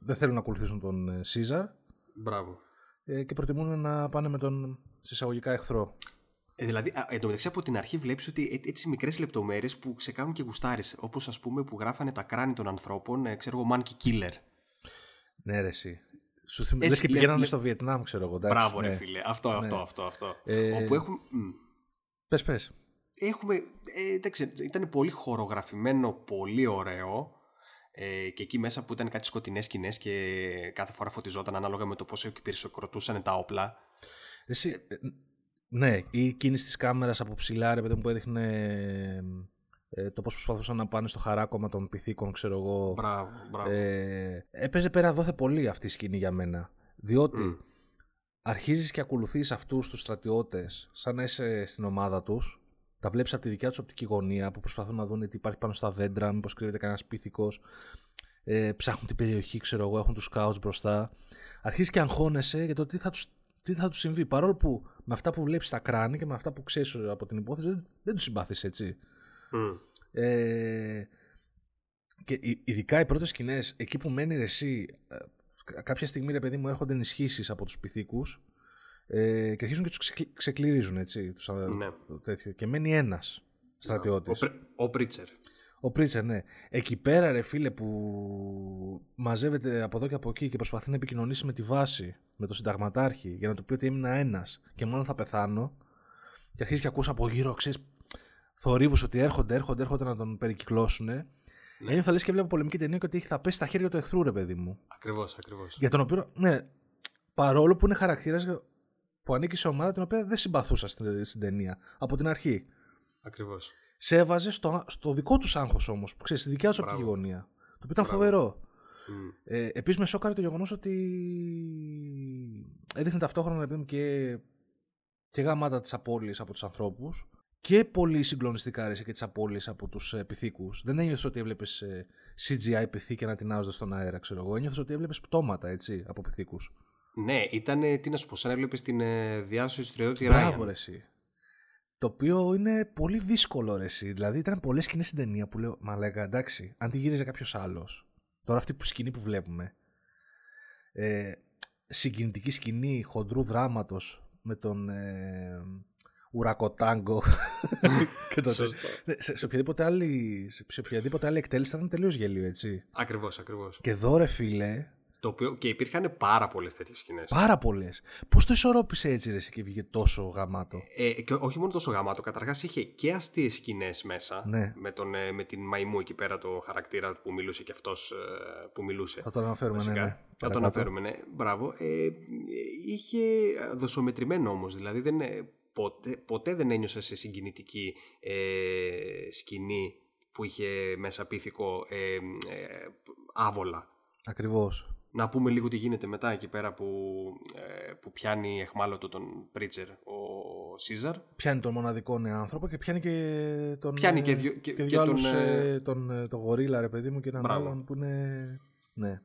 δεν θέλουν να ακολουθήσουν τον Σίζαρ. Μπράβο. Και προτιμούν να πάνε με τον εισαγωγικά εχθρό. Δηλαδή, εν τω μεταξύ, από την αρχή βλέπεις ότι έτσι μικρές λεπτομέρειες που ξεκάνουν και γουστάρεις. Όπως, ας πούμε, που γράφανε τα κράνη των ανθρώπων, ξέρω εγώ, Monkey Killer. Ναι, ρε, εσύ. Λες και πηγαίνανε στο Βιετνάμ, ξέρω εγώ. Εντάξει, μπράβο, ρε φίλε. Αυτό. Όπου έχουν. Πες. Εντάξει, ήταν πολύ χορογραφημένο, πολύ ωραίο, και εκεί μέσα που ήταν κάτι σκοτεινές σκηνές και κάθε φορά φωτιζόταν ανάλογα με το πόσο πυρσοκροτούσαν τα όπλα. Εσύ, ναι, η κίνηση της κάμερας από ψηλά, ρε παιδί μου, που έδειχνε το πώς προσπαθούσαν να πάνε στο χαράκωμα των πυθίκων, ξέρω εγώ. Μπράβο. Έπαιζε πέρα δόθε πολύ αυτή η σκηνή για μένα, διότι αρχίζεις και ακολουθείς αυτούς τους στρατιώτες σαν να είσαι στην ομάδα τους. Τα βλέπεις από τη δικιά τους οπτική γωνία, που προσπαθούν να δουν τι υπάρχει πάνω στα δέντρα, μήπως κρύβεται κανένας πίθηκος, ψάχνουν την περιοχή, ξέρω εγώ, έχουν τους σκάουτς μπροστά. Αρχίζεις και αγχώνεσαι για το τι θα τους συμβεί. Παρόλο που με αυτά που βλέπεις τα κράνη και με αυτά που ξέρεις από την υπόθεση, δεν τους συμπάθεις, έτσι. Και ειδικά οι πρώτες σκηνές, εκεί που μένει ρε εσύ, κάποια στιγμή, ρε παιδί μου, έρχονται ενισχύσεις από τους πυθίκους. και αρχίζουν και τους ξεκληρίζουν, έτσι, τους, τέτοιο, και μένει ένας στρατιώτης. Ο Πρίτσερ. Ο Πρίτσερ, ναι. Εκεί πέρα, ρε φίλε, που μαζεύεται από εδώ και από εκεί και προσπαθεί να επικοινωνήσει με τη βάση, με τον συνταγματάρχη, για να του πει ότι ήμουν ένας και μόνο θα πεθάνω, και αρχίζει και ακούς από γύρω, ξέρεις, θορύβους ότι έρχονται να τον περικυκλώσουνε. Ναι. Ένιωθα λες και βλέπω πολεμική ταινία και ότι θα πέσει στα χέρια του εχθρού, ρε παιδί μου. Ακριβώς. Για τον οποίο, ναι, παρόλο που είναι χαρακτήρας που ανήκει σε ομάδα την οποία δεν συμπαθούσα στην ταινία από την αρχή. Ακριβώς. Σε έβαζε στο δικό τους άγχος όμως, που ξέρεις, στη δικιά τους οπτική γωνία. Το οποίο ήταν φοβερό. Επίσης με σόκαρε το γεγονός ότι έδειχνε ταυτόχρονα και γαμάτα τις απώλειες από τους ανθρώπους. Και πολύ συγκλονιστικά άρεσε και τις απώλειες από τους πυθίκους. Δεν ένιωθες ότι έβλεπες CGI πυθί και να τεινάζονται στον αέρα, ξέρω εγώ. Ένιωθες ότι έβλεπες πτώματα, έτσι, από πυθίκους. Ναι, ήταν, τι να σου πω, σαν έβλεπες την διάσωση του στρατιώτη Ράιαν. Το οποίο είναι πολύ δύσκολο, ρε εσύ. Δηλαδή, ήταν πολλές σκηνές στην ταινία που λέω, μα λέγα, εντάξει, αν τη γύριζε κάποιος άλλος. Τώρα αυτή η σκηνή που βλέπουμε. Συγκινητική σκηνή χοντρού δράματος με τον. Ουρακοτάγκο. Σε οποιαδήποτε άλλη εκτέλεση θα ήταν τελείως γελίο, έτσι. Ακριβώς. Και εδώ, ρε φίλε. Και υπήρχαν πάρα πολλές τέτοιες σκηνές. Πάρα πολλές. Πώς το ισορρόπησε έτσι, ρε, και βγήκε τόσο γαμάτο. Και όχι μόνο τόσο γαμάτο. Καταρχάς είχε και αστείες σκηνές μέσα. Ναι. Με την Μαϊμού εκεί πέρα, το χαρακτήρα που μιλούσε και αυτός που μιλούσε. Θα το αναφέρουμε, ναι. Θα το αναφέρουμε, ναι. Μπράβο. Είχε δοσομετρημένο όμως. Δηλαδή δεν. Ποτέ δεν ένιωσα σε συγκινητική σκηνή που είχε μέσα πίθηκο άβολα. Ακριβώς. Να πούμε λίγο τι γίνεται μετά εκεί πέρα που πιάνει αιχμάλωτο τον Πρίτσερ ο Σίζαρ. Πιάνει τον μοναδικό άνθρωπο και πιάνει και τον. Πιάνει και δύο άλλους, τον γορίλα, ρε παιδί μου, και έναν άλλον που είναι. Ναι.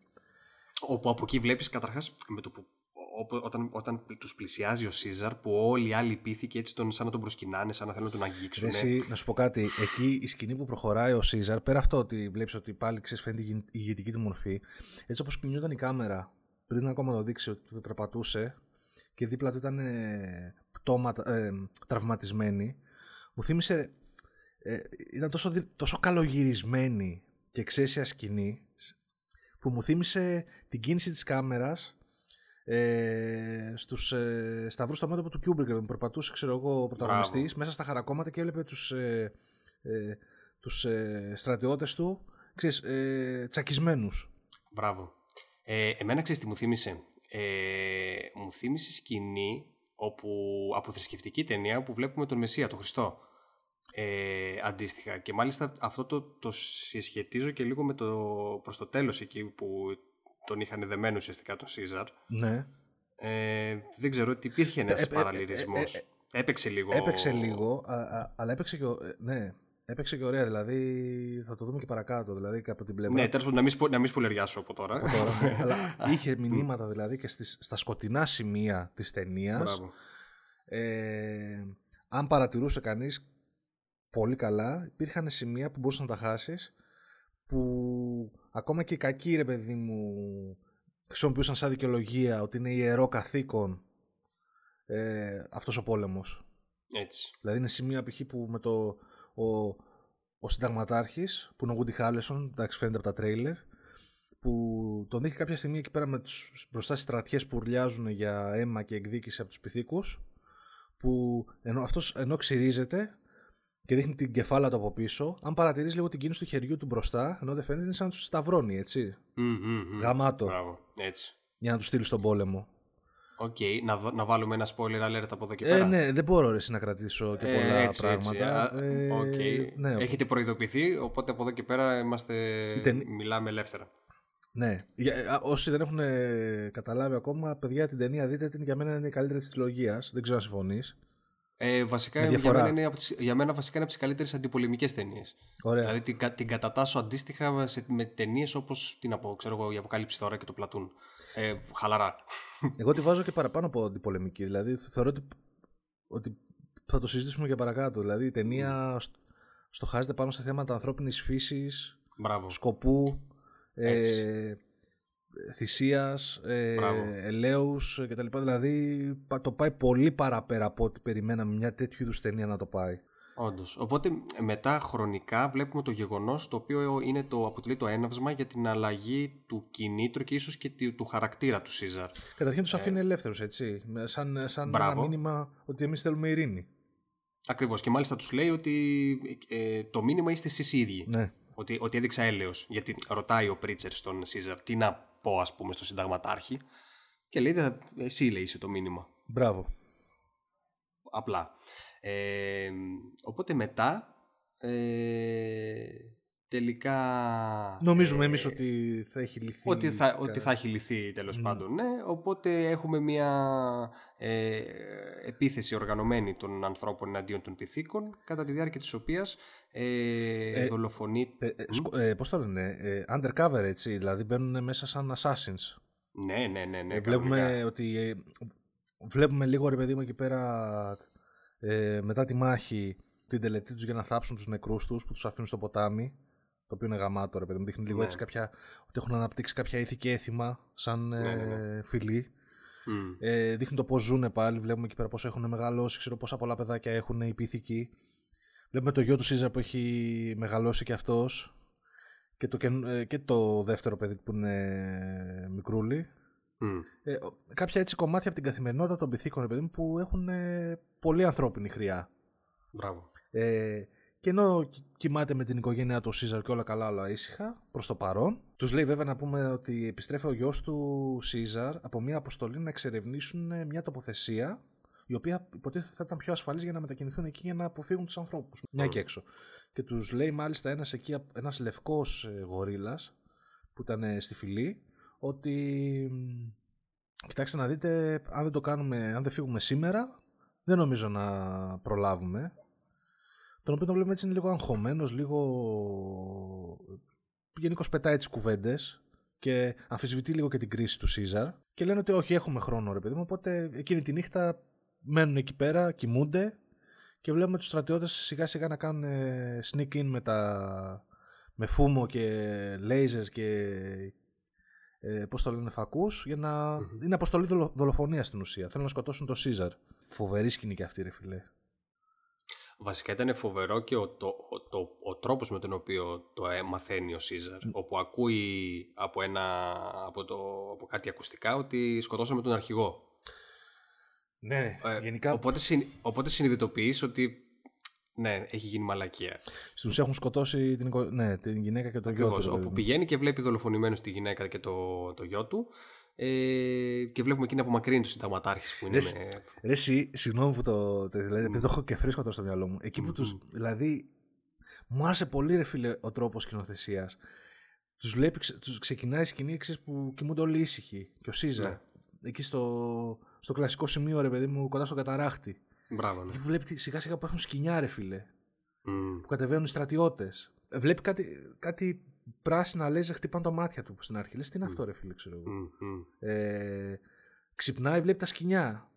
Όπου από εκεί βλέπεις καταρχάς με το που. Όταν τους πλησιάζει ο Σίζαρ, που όλοι οι άλλοι πείθηκε έτσι σαν να τον προσκυνάνε, σαν να θέλουν να τον αγγίξουν. Εσύ, να σου πω κάτι. Εκεί η σκηνή που προχωράει ο Σίζαρ, πέρα αυτό ότι βλέπεις ότι πάλι φαίνεται η ηγετική του μορφή, έτσι όπως κινιόταν η κάμερα, πριν ακόμα το δείξει ότι περπατούσε και δίπλα του ήταν τραυματισμένοι, μου θύμισε. Ήταν τόσο καλογυρισμένη και εξαίσια σκηνή, που μου θύμισε την κίνηση της κάμερας. Στους σταυρούς στο μέτωπο του Κούμπρικ που περπατούσε, ξέρω εγώ, ο πρωταγωνιστής μέσα στα χαρακόμματα και έβλεπε τους στρατιώτες του, ξέρεις, τσακισμένους. Μπράβο. Εμένα, ξέρεις τι μου θύμισε. Μου θύμισε σκηνή από θρησκευτική ταινία που βλέπουμε τον Μεσσία, τον Χριστό. Αντίστοιχα. Και μάλιστα αυτό το συσχετίζω και λίγο με προς το τέλος εκεί που τον είχαν δεμένο ουσιαστικά τον Σίζαρ. Ναι. Δεν ξέρω τι υπήρχε ένας παραλληλισμός. Έπαιξε λίγο, αλλά έπαιξε και, έπαιξε και ωραία. Δηλαδή θα το δούμε και παρακάτω. Δηλαδή από την πλευρά. Ναι, τέλος πάντων, να μην σπουλεριάσω από τώρα. Αλλά είχε μηνύματα δηλαδή και στα σκοτεινά σημεία της ταινίας. Αν παρατηρούσε κανείς πολύ καλά, υπήρχαν σημεία που μπορούσαν να τα χάσεις, που ακόμα και οι κακοί, ρε παιδί μου, χρησιμοποιούσαν σαν δικαιολογία ότι είναι ιερό καθήκον αυτός ο πόλεμος. Έτσι. Δηλαδή είναι σημεία π.χ. που με ο συνταγματάρχης, που είναι ο Woody Harrelson, εντάξει, φαίνεται από τα τρέιλερ, που τον δείχνει κάποια στιγμή εκεί πέρα με τους μπροστά στρατιές που ουρλιάζουν για αίμα και εκδίκηση από τους πυθίκους, που αυτός ξυρίζεται και δείχνει την κεφάλα του από πίσω. Αν παρατηρείς λίγο την κίνηση του χεριού του μπροστά, ενώ δεν φαίνεται, είναι σαν να τους σταυρώνει, έτσι. Γαμάτο. Μπράβο, έτσι. Για να τους στείλει στον πόλεμο. Οκ, να βάλουμε ένα spoiler alert από εδώ και πέρα. Ναι, δεν μπορώ εσύ να κρατήσω και πολλά πράγματα. Ναι. Έχετε προειδοποιηθεί, οπότε από εδώ και πέρα μιλάμε ελεύθερα. Ναι. Όσοι δεν έχουν καταλάβει ακόμα, παιδιά, την ταινία δείτε την. Για μένα είναι η καλύτερη της τριλογίας. Δεν ξέρω αν συμφωνείς. Βασικά, για μένα βασικά είναι από τις καλύτερες αντιπολεμικές ταινίες. Δηλαδή την κατατάσσω αντίστοιχα με ταινίες όπως η Αποκάλυψη Τώρα και το Πλατούν. Χαλαρά. Εγώ τη βάζω και παραπάνω από αντιπολεμική. Δηλαδή θεωρώ ότι θα το συζητήσουμε και παρακάτω. Δηλαδή η ταινία στοχάζεται πάνω σε θέματα ανθρώπινης φύσης, σκοπού, θυσίας, ελέους κτλ. Δηλαδή το πάει πολύ παραπέρα από ό,τι περιμέναμε μια τέτοιου είδους ταινία να το πάει. Όντως. Οπότε μετά χρονικά βλέπουμε το γεγονός το οποίο είναι το, αποτελεί το έναυσμα για την αλλαγή του κινήτρου και ίσως και του χαρακτήρα του Σίζαρ. Καταρχήν τους αφήνει ελεύθερους, έτσι. Σαν ένα μήνυμα ότι εμείς θέλουμε ειρήνη. Ακριβώς. Και μάλιστα τους λέει ότι το μήνυμα είστε εσείς οι ίδιοι. Ναι. Ότι έδειξα έλεος. Γιατί ρωτάει ο Πρίτσερ στον Σίζαρ τι να πω, ας πούμε, στο συνταγματάρχη. Και λέει, εσύ λέει το μήνυμα. Μπράβο. Απλά. Οπότε μετά τελικά νομίζουμε εμείς ότι θα έχει λυθεί τέλος πάντων, ναι. Οπότε έχουμε μια επίθεση οργανωμένη των ανθρώπων εναντίον των πυθίκων, κατά τη διάρκεια της οποίας δολοφονεί πώς το λένε, undercover, έτσι, δηλαδή μπαίνουν μέσα σαν assassins. Ναι, βλέπουμε λίγο, ρε παιδί μου, εκεί πέρα. Μετά τη μάχη, την τελετή τους για να θάψουν τους νεκρούς τους που τους αφήνουν στο ποτάμι. Το οποίο είναι γαμάτο, ρε παιδί μου. Δείχνει λίγο έτσι ότι έχουν αναπτύξει κάποια ήθη και έθιμα σαν φιλοί. Δείχνει το πώς ζουν πάλι. Βλέπουμε εκεί πέρα πώς έχουν μεγαλώσει. Ξέρω πόσα πολλά παιδάκια έχουν οι πυθικοί. Βλέπουμε το γιο του Σίζαρ που έχει μεγαλώσει κι αυτός. Και το δεύτερο παιδί που είναι μικρούλι. Κάποια έτσι κομμάτια από την καθημερινότητα των πυθίκων, ρε παιδί μου, που έχουν πολύ ανθρώπινη χρειά. Μπράβο. Και ενώ κοιμάται με την οικογένειά του Σίζαρ και όλα καλά, όλα ήσυχα προς το παρόν, τους λέει βέβαια να πούμε ότι επιστρέφει ο γιος του Σίζαρ από μια αποστολή να εξερευνήσουν μια τοποθεσία η οποία υποτίθεται θα ήταν πιο ασφαλής για να μετακινηθούν εκεί για να αποφύγουν τους ανθρώπους. Μια και έξω. Και τους λέει μάλιστα ένας λευκός γορίλας που ήταν στη φυλή, ότι κοιτάξτε να δείτε, αν δεν φύγουμε σήμερα, δεν νομίζω να προλάβουμε. Τον οποίο τον βλέπουμε έτσι, είναι λίγο αγχωμένος, λίγο γενικώς πετάει τις κουβέντες και αμφισβητεί λίγο και την κρίση του Σίζαρ. Και λένε ότι όχι, έχουμε χρόνο, ρε παιδί μου. Οπότε εκείνη τη νύχτα μένουν εκεί πέρα, κοιμούνται και βλέπουμε τους στρατιώτες σιγά σιγά να κάνουν sneak in με φούμο και λέιζερ και πώς το λένε, φακούς, για να είναι αποστολή δολοφονία στην ουσία. Θέλουν να σκοτώσουν τον Σίζαρ. Φοβερή σκηνή και αυτή, ρε φιλέ. Βασικά ήταν φοβερό και ο τρόπος με τον οποίο το μαθαίνει ο Σίζαρ, όπου ακούει από κάτι ακουστικά ότι σκοτώσαμε τον αρχηγό. Ναι, γενικά. Οπότε συνειδητοποιείς ότι ναι, έχει γίνει μαλακία. Στην ουσία έχουν σκοτώσει την γυναίκα και το γιο του. Όπου πηγαίνει και βλέπει δολοφονημένους τη γυναίκα και το γιο του. Και βλέπουμε εκείνη απομακρύνει του συνταγματάρχη που είναι. Εσύ, συγγνώμη που το έχω και φρίσκο τώρα στο μυαλό μου. Εκεί που τους. Δηλαδή, μου άρεσε πολύ, ρε φίλε, ο τρόπος σκηνοθεσίας. Τους ξεκινάει η σκηνή που κοιμούνται όλοι ήσυχοι. Και ο Σίζαρ. Ναι. Εκεί στο κλασικό σημείο, ρε παιδί μου, κοντά στον καταράχτη. Μπράβο, ναι. Βλέπει σιγά σιγά που έχουν σκοινιά, ρε φίλε. Που κατεβαίνουν οι στρατιώτες. Βλέπει κάτι πράσινα λέιζε, χτυπάνε τα μάτια του στην αρχή. Λες, τι είναι αυτό, ρε φίλε, ξέρω εγώ. Ξυπνάει, βλέπει τα σκοινιά.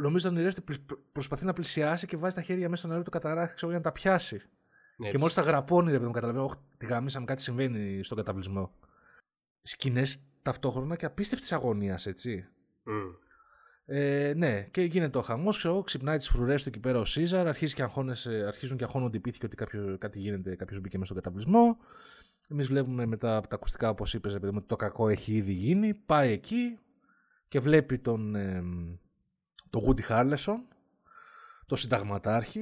Νομίζω ότι ονειρεύεται, προσπαθεί να πλησιάσει και βάζει τα χέρια μέσα στο νερό του καταράχτη, ξέρω, για να τα πιάσει. Έτσι. Και μόλις τα γραπώνει, ρε παιδί μου, καταλαβαίνω, τη γαμίσαμε, κάτι συμβαίνει στον καταβλισμό. Σκηνές ταυτόχρονα και απίστευτης αγωνίας, έτσι. Ναι, και γίνεται ο χαμός. Ξέρω, ξυπνάει τις φρουρές του εκεί πέρα ο Σίζαρ. Αρχίζουν και αγχώνονται οι πίθηκοι ότι κάτι γίνεται, κάποιος μπήκε μέσα στον καταβλισμό. Εμείς βλέπουμε μετά από τα ακουστικά, όπως είπες, επειδή το κακό έχει ήδη γίνει. Πάει εκεί και βλέπει τον Woody Harrelson, τον συνταγματάρχη,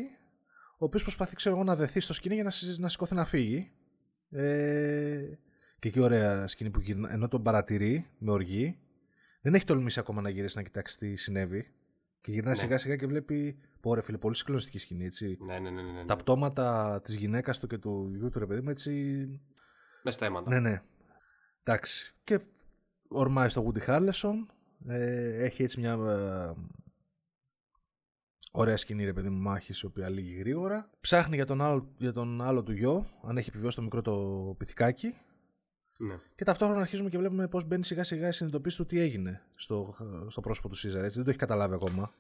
ο οποίος προσπαθεί, ξέρω εγώ, να δεθεί στο σκηνή για να σηκώθει να φύγει. Και εκεί ωραία σκηνή που γυρνά, ενώ τον παρατηρεί με οργή. Δεν έχει τολμήσει ακόμα να γυρίσει να κοιτάξει τι συνέβη. Και γυρνάει σιγά σιγά και βλέπει. Ωραία, φίλε, πολύ συγκλονιστική σκηνή, έτσι. Ναι. Τα πτώματα της γυναίκας του και του γιού του, ρε παιδί μου, έτσι. Μες στα αίματα. Ναι. Εντάξει. Και ορμάει στο Woody Harrelson. Έχει έτσι μια ωραία σκηνή, ρε παιδί μου, μάχης, η οποία λύγει γρήγορα. Ψάχνει για τον άλλο του γιο, αν έχει επιβιώσει το μικρό το πιθηκάκι. Ναι. Και ταυτόχρονα αρχίζουμε και βλέπουμε πώς μπαίνει σιγά σιγά η συνειδητοποίηση του τι έγινε στο πρόσωπο του Σίζαρ. Έτσι. Δεν το έχει καταλάβει ακόμα.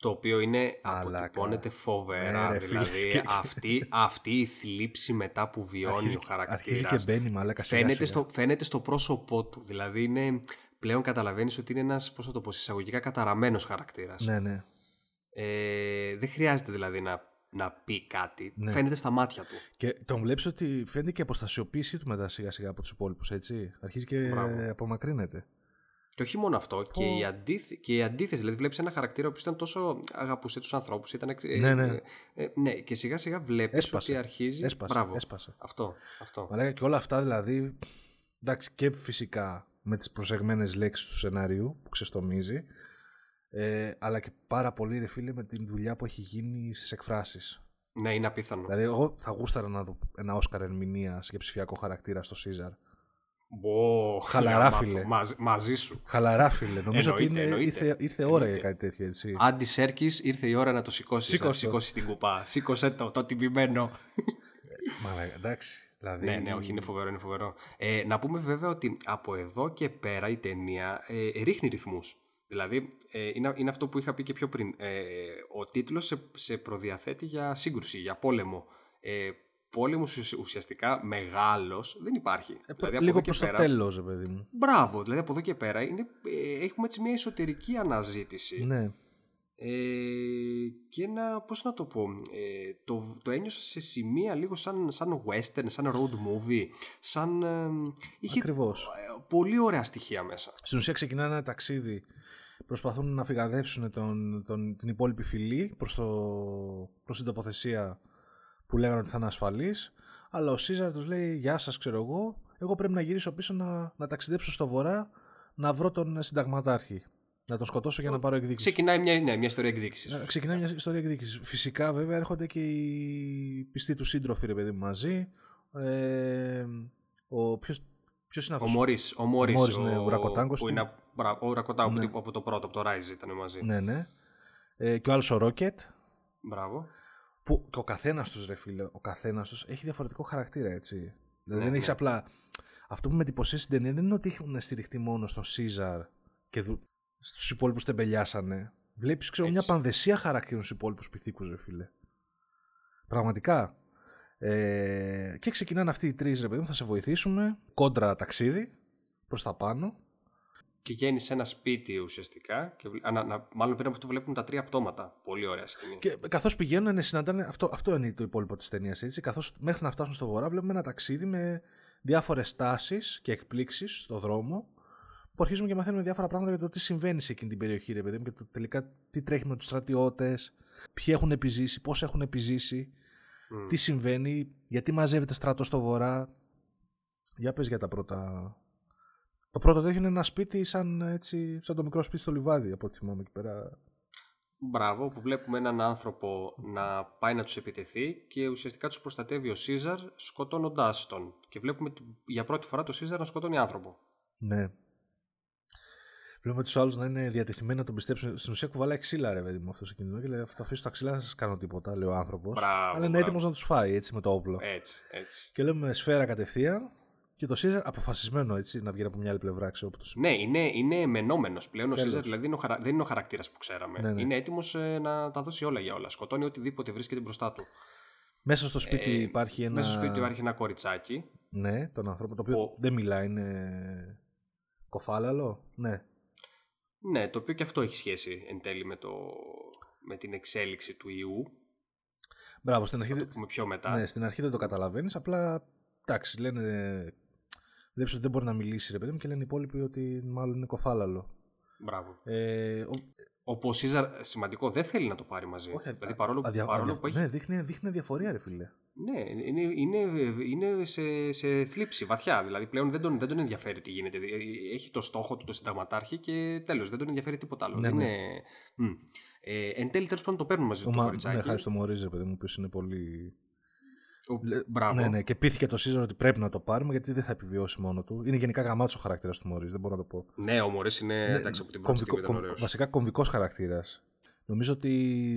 το οποίο είναι, αποτυπώνεται φοβερά, δηλαδή αυτή η θλίψη μετά που βιώνει αρχίζει, ο χαρακτήρας φαίνεται στο πρόσωπό του, δηλαδή είναι, πλέον καταλαβαίνεις ότι είναι ένας, πώς θα το πω, εισαγωγικά καταραμένος χαρακτήρας. Ναι, ναι. Δεν χρειάζεται δηλαδή να πει κάτι, ναι. Φαίνεται στα μάτια του. Και τον βλέπεις ότι φαίνεται και η αποστασιοποίησή του μετά σιγά σιγά από τους υπόλοιπους, έτσι, αρχίζει και απομακρύνεται. Και όχι μόνο αυτό, και η αντίθεση. Δηλαδή, βλέπεις ένα χαρακτήρα που ήταν τόσο αγαπούσε τους ανθρώπους. Ναι, και σιγά σιγά βλέπεις ότι αρχίζει. Έσπασε. Αυτό. Αλλά και όλα αυτά δηλαδή. Εντάξει, και φυσικά με τις προσεγμένες λέξεις του σενάριου που ξεστομίζει. Αλλά και πάρα πολύ, ρε φίλε, με την δουλειά που έχει γίνει στις εκφράσεις. Ναι, είναι απίθανο. Δηλαδή, εγώ θα γούσταρα να δω ένα Όσκαρ ερμηνείας για ψηφιακό χαρακτήρα στο Σίζαρ. Χαλαρά, φίλε. Μαζί σου. Χαλαρά, φίλε. Νομίζω ότι ήρθε ώρα για κάτι τέτοιο, έτσι. Άντι Σέρκις, ήρθε η ώρα να το σηκώσεις. Σήκωσε την κουπά. Σήκωσε το τιμημένο. Μα εντάξει. Δηλαδή... Ναι, όχι, είναι φοβερό. Να πούμε βέβαια ότι από εδώ και πέρα η ταινία ρίχνει ρυθμούς. Δηλαδή είναι αυτό που είχα πει και πιο πριν. Ο τίτλος σε προδιαθέτει για σύγκρουση, για πόλεμο. Πόλεμος ουσιαστικά μεγάλος δεν υπάρχει. Δηλαδή, λίγο προς το τέλος, παιδί μου. Μπράβο, δηλαδή από εδώ και πέρα έχουμε έτσι μια εσωτερική αναζήτηση. Ναι. Και ένα, πώς να το πω, το ένιωσα σε σημεία λίγο σαν western, σαν road movie, σαν... Ακριβώς. Είχε πολύ ωραία στοιχεία μέσα. Στην ουσία ξεκινά ένα ταξίδι. Προσπαθούν να φυγαδεύσουν την υπόλοιπη φυλή προς την τοποθεσία που λέγανε ότι θα είναι ασφαλής, αλλά ο Σίζαρ τους λέει «Γεια σας, ξέρω εγώ πρέπει να γυρίσω πίσω να ταξιδέψω στο βορρά, να βρω τον συνταγματάρχη, να τον σκοτώσω για να πάρω εκδίκηση». Ξεκινάει μια ιστορία εκδίκησης. Φυσικά βέβαια έρχονται και οι πιστοί του σύντροφοι, ρε παιδί μου, μαζί. Ποιος είναι αυτός? Ο Μωρίς, ναι, ο Ρακοτάγκος. Ο Ρακοτάγκος, ναι. Από το πρώτο, από το Rise ήταν μαζί. Ναι. Και ο άλλος ο Ρόκετ. Μπράβο. Που και ο καθένας τους, ρε φίλε, έχει διαφορετικό χαρακτήρα, έτσι. Δηλαδή δεν έχεις απλά. Αυτό που με εντυπωσίασε στην ταινία δεν είναι ότι έχουν στηριχτεί μόνο στον Σίζαρ και στους υπόλοιπους τεμπελιάσανε. Βλέπεις, ξέρω, μια πανδεσία χαρακτήρων στους υπόλοιπους πυθίκους, ρε φίλε. Πραγματικά. Και ξεκινάνε αυτοί οι τρεις, ρε παιδί μου, θα σε βοηθήσουμε. Κόντρα ταξίδι, προς τα πάνω. Και γέννησε ένα σπίτι ουσιαστικά. Και, μάλλον πριν από αυτό βλέπουν τα τρία πτώματα. Πολύ ωραία σκηνή. Και καθώς πηγαίνουν, συναντάνε. Αυτό είναι το υπόλοιπο της ταινίας. Καθώς μέχρι να φτάσουν στο βορρά, βλέπουμε ένα ταξίδι με διάφορες τάσεις και εκπλήξεις στο δρόμο. Που αρχίζουμε και μαθαίνουμε διάφορα πράγματα για το τι συμβαίνει σε εκείνη την περιοχή, ρε παιδί μου. Και το τελικά τι τρέχει με τους στρατιώτες. Ποιοι έχουν επιζήσει, πώς έχουν επιζήσει. Τι συμβαίνει, γιατί μαζεύεται στρατό στο βορρά. Για πες για τα πρώτα. Το πρώτο τέτοιο είναι ένα σπίτι σαν το μικρό σπίτι στο λιβάδι, από ό,τι θυμάμαι εκεί πέρα. Μπράβο, που βλέπουμε έναν άνθρωπο να πάει να τους επιτεθεί και ουσιαστικά τους προστατεύει ο Σίζαρ σκοτώνοντάς τον. Και βλέπουμε για πρώτη φορά τον Σίζαρ να σκοτώνει άνθρωπο. Ναι. Βλέπουμε τους άλλους να είναι διατεθειμένοι να τον πιστέψουν. Στην ουσία κουβαλάει ξύλα, ρε παιδί μου, αυτό σε κινδυνό. Και λέει: αυτό αφήσω τα ξύλα, δεν σας κάνω τίποτα, λέει ο άνθρωπος. Αλλά είναι έτοιμος να τους φάει, έτσι, με το όπλο. Έτσι. Και λέμε σφαίρα κατευθείαν. Και το Σίζαρ αποφασισμένο, έτσι, να βγει από μια άλλη πλευρά, ξέρω. Ναι, είναι μενόμενος πλέον. Ο Σίζαρ δηλαδή δεν είναι ο χαρακτήρας που ξέραμε. Ναι. Είναι έτοιμος να τα δώσει όλα για όλα. Σκοτώνει οτιδήποτε βρίσκεται μπροστά του. Μέσα στο σπίτι υπάρχει ένα κοριτσάκι. Ναι, τον άνθρωπο, το οποίο δεν μιλάει, είναι κοφάλαλο. Ναι, το οποίο και αυτό έχει σχέση εν τέλει με την εξέλιξη του ιού. Μπράβο, στην αρχή, ναι, στην αρχή δεν το καταλαβαίνεις, απλά. Εντάξει, λένε. Βλέπεις ότι δεν μπορεί να μιλήσει, ρε παιδί μου, και λένε οι υπόλοιποι ότι μάλλον είναι κοφάλαλο. Μπράβο. Όπου ο Σίζαρ, σημαντικό, δεν θέλει να το πάρει μαζί. Όχι, δηλαδή παρόλο που έχει. Ναι, δείχνει διαφορία, ρε φίλε. Ναι, είναι σε θλίψη βαθιά. Δηλαδή πλέον δεν τον ενδιαφέρει τι γίνεται. Έχει το στόχο του, το συνταγματάρχη, και τέλος. Δεν τον ενδιαφέρει τίποτα άλλο. Ναι, ναι. Εν τέλει, τέλος πάντων, το παίρνουν μαζί του το κοριτσάκι. Ναι, χάρη στο Μωρίς, ρε παιδί μου, που είναι πολύ. Ναι, και πείθηκε το Σίζαρ ότι πρέπει να το πάρουμε γιατί δεν θα επιβιώσει μόνο του. Είναι γενικά γαμάτος ο χαρακτήρας του Μωρίς, δεν μπορώ να το πω. Ναι, ο Μωρίς είναι. Εντάξει, από την πρώτη στιγμή ήταν ωραίος. Βασικά κομβικός χαρακτήρας. Νομίζω ότι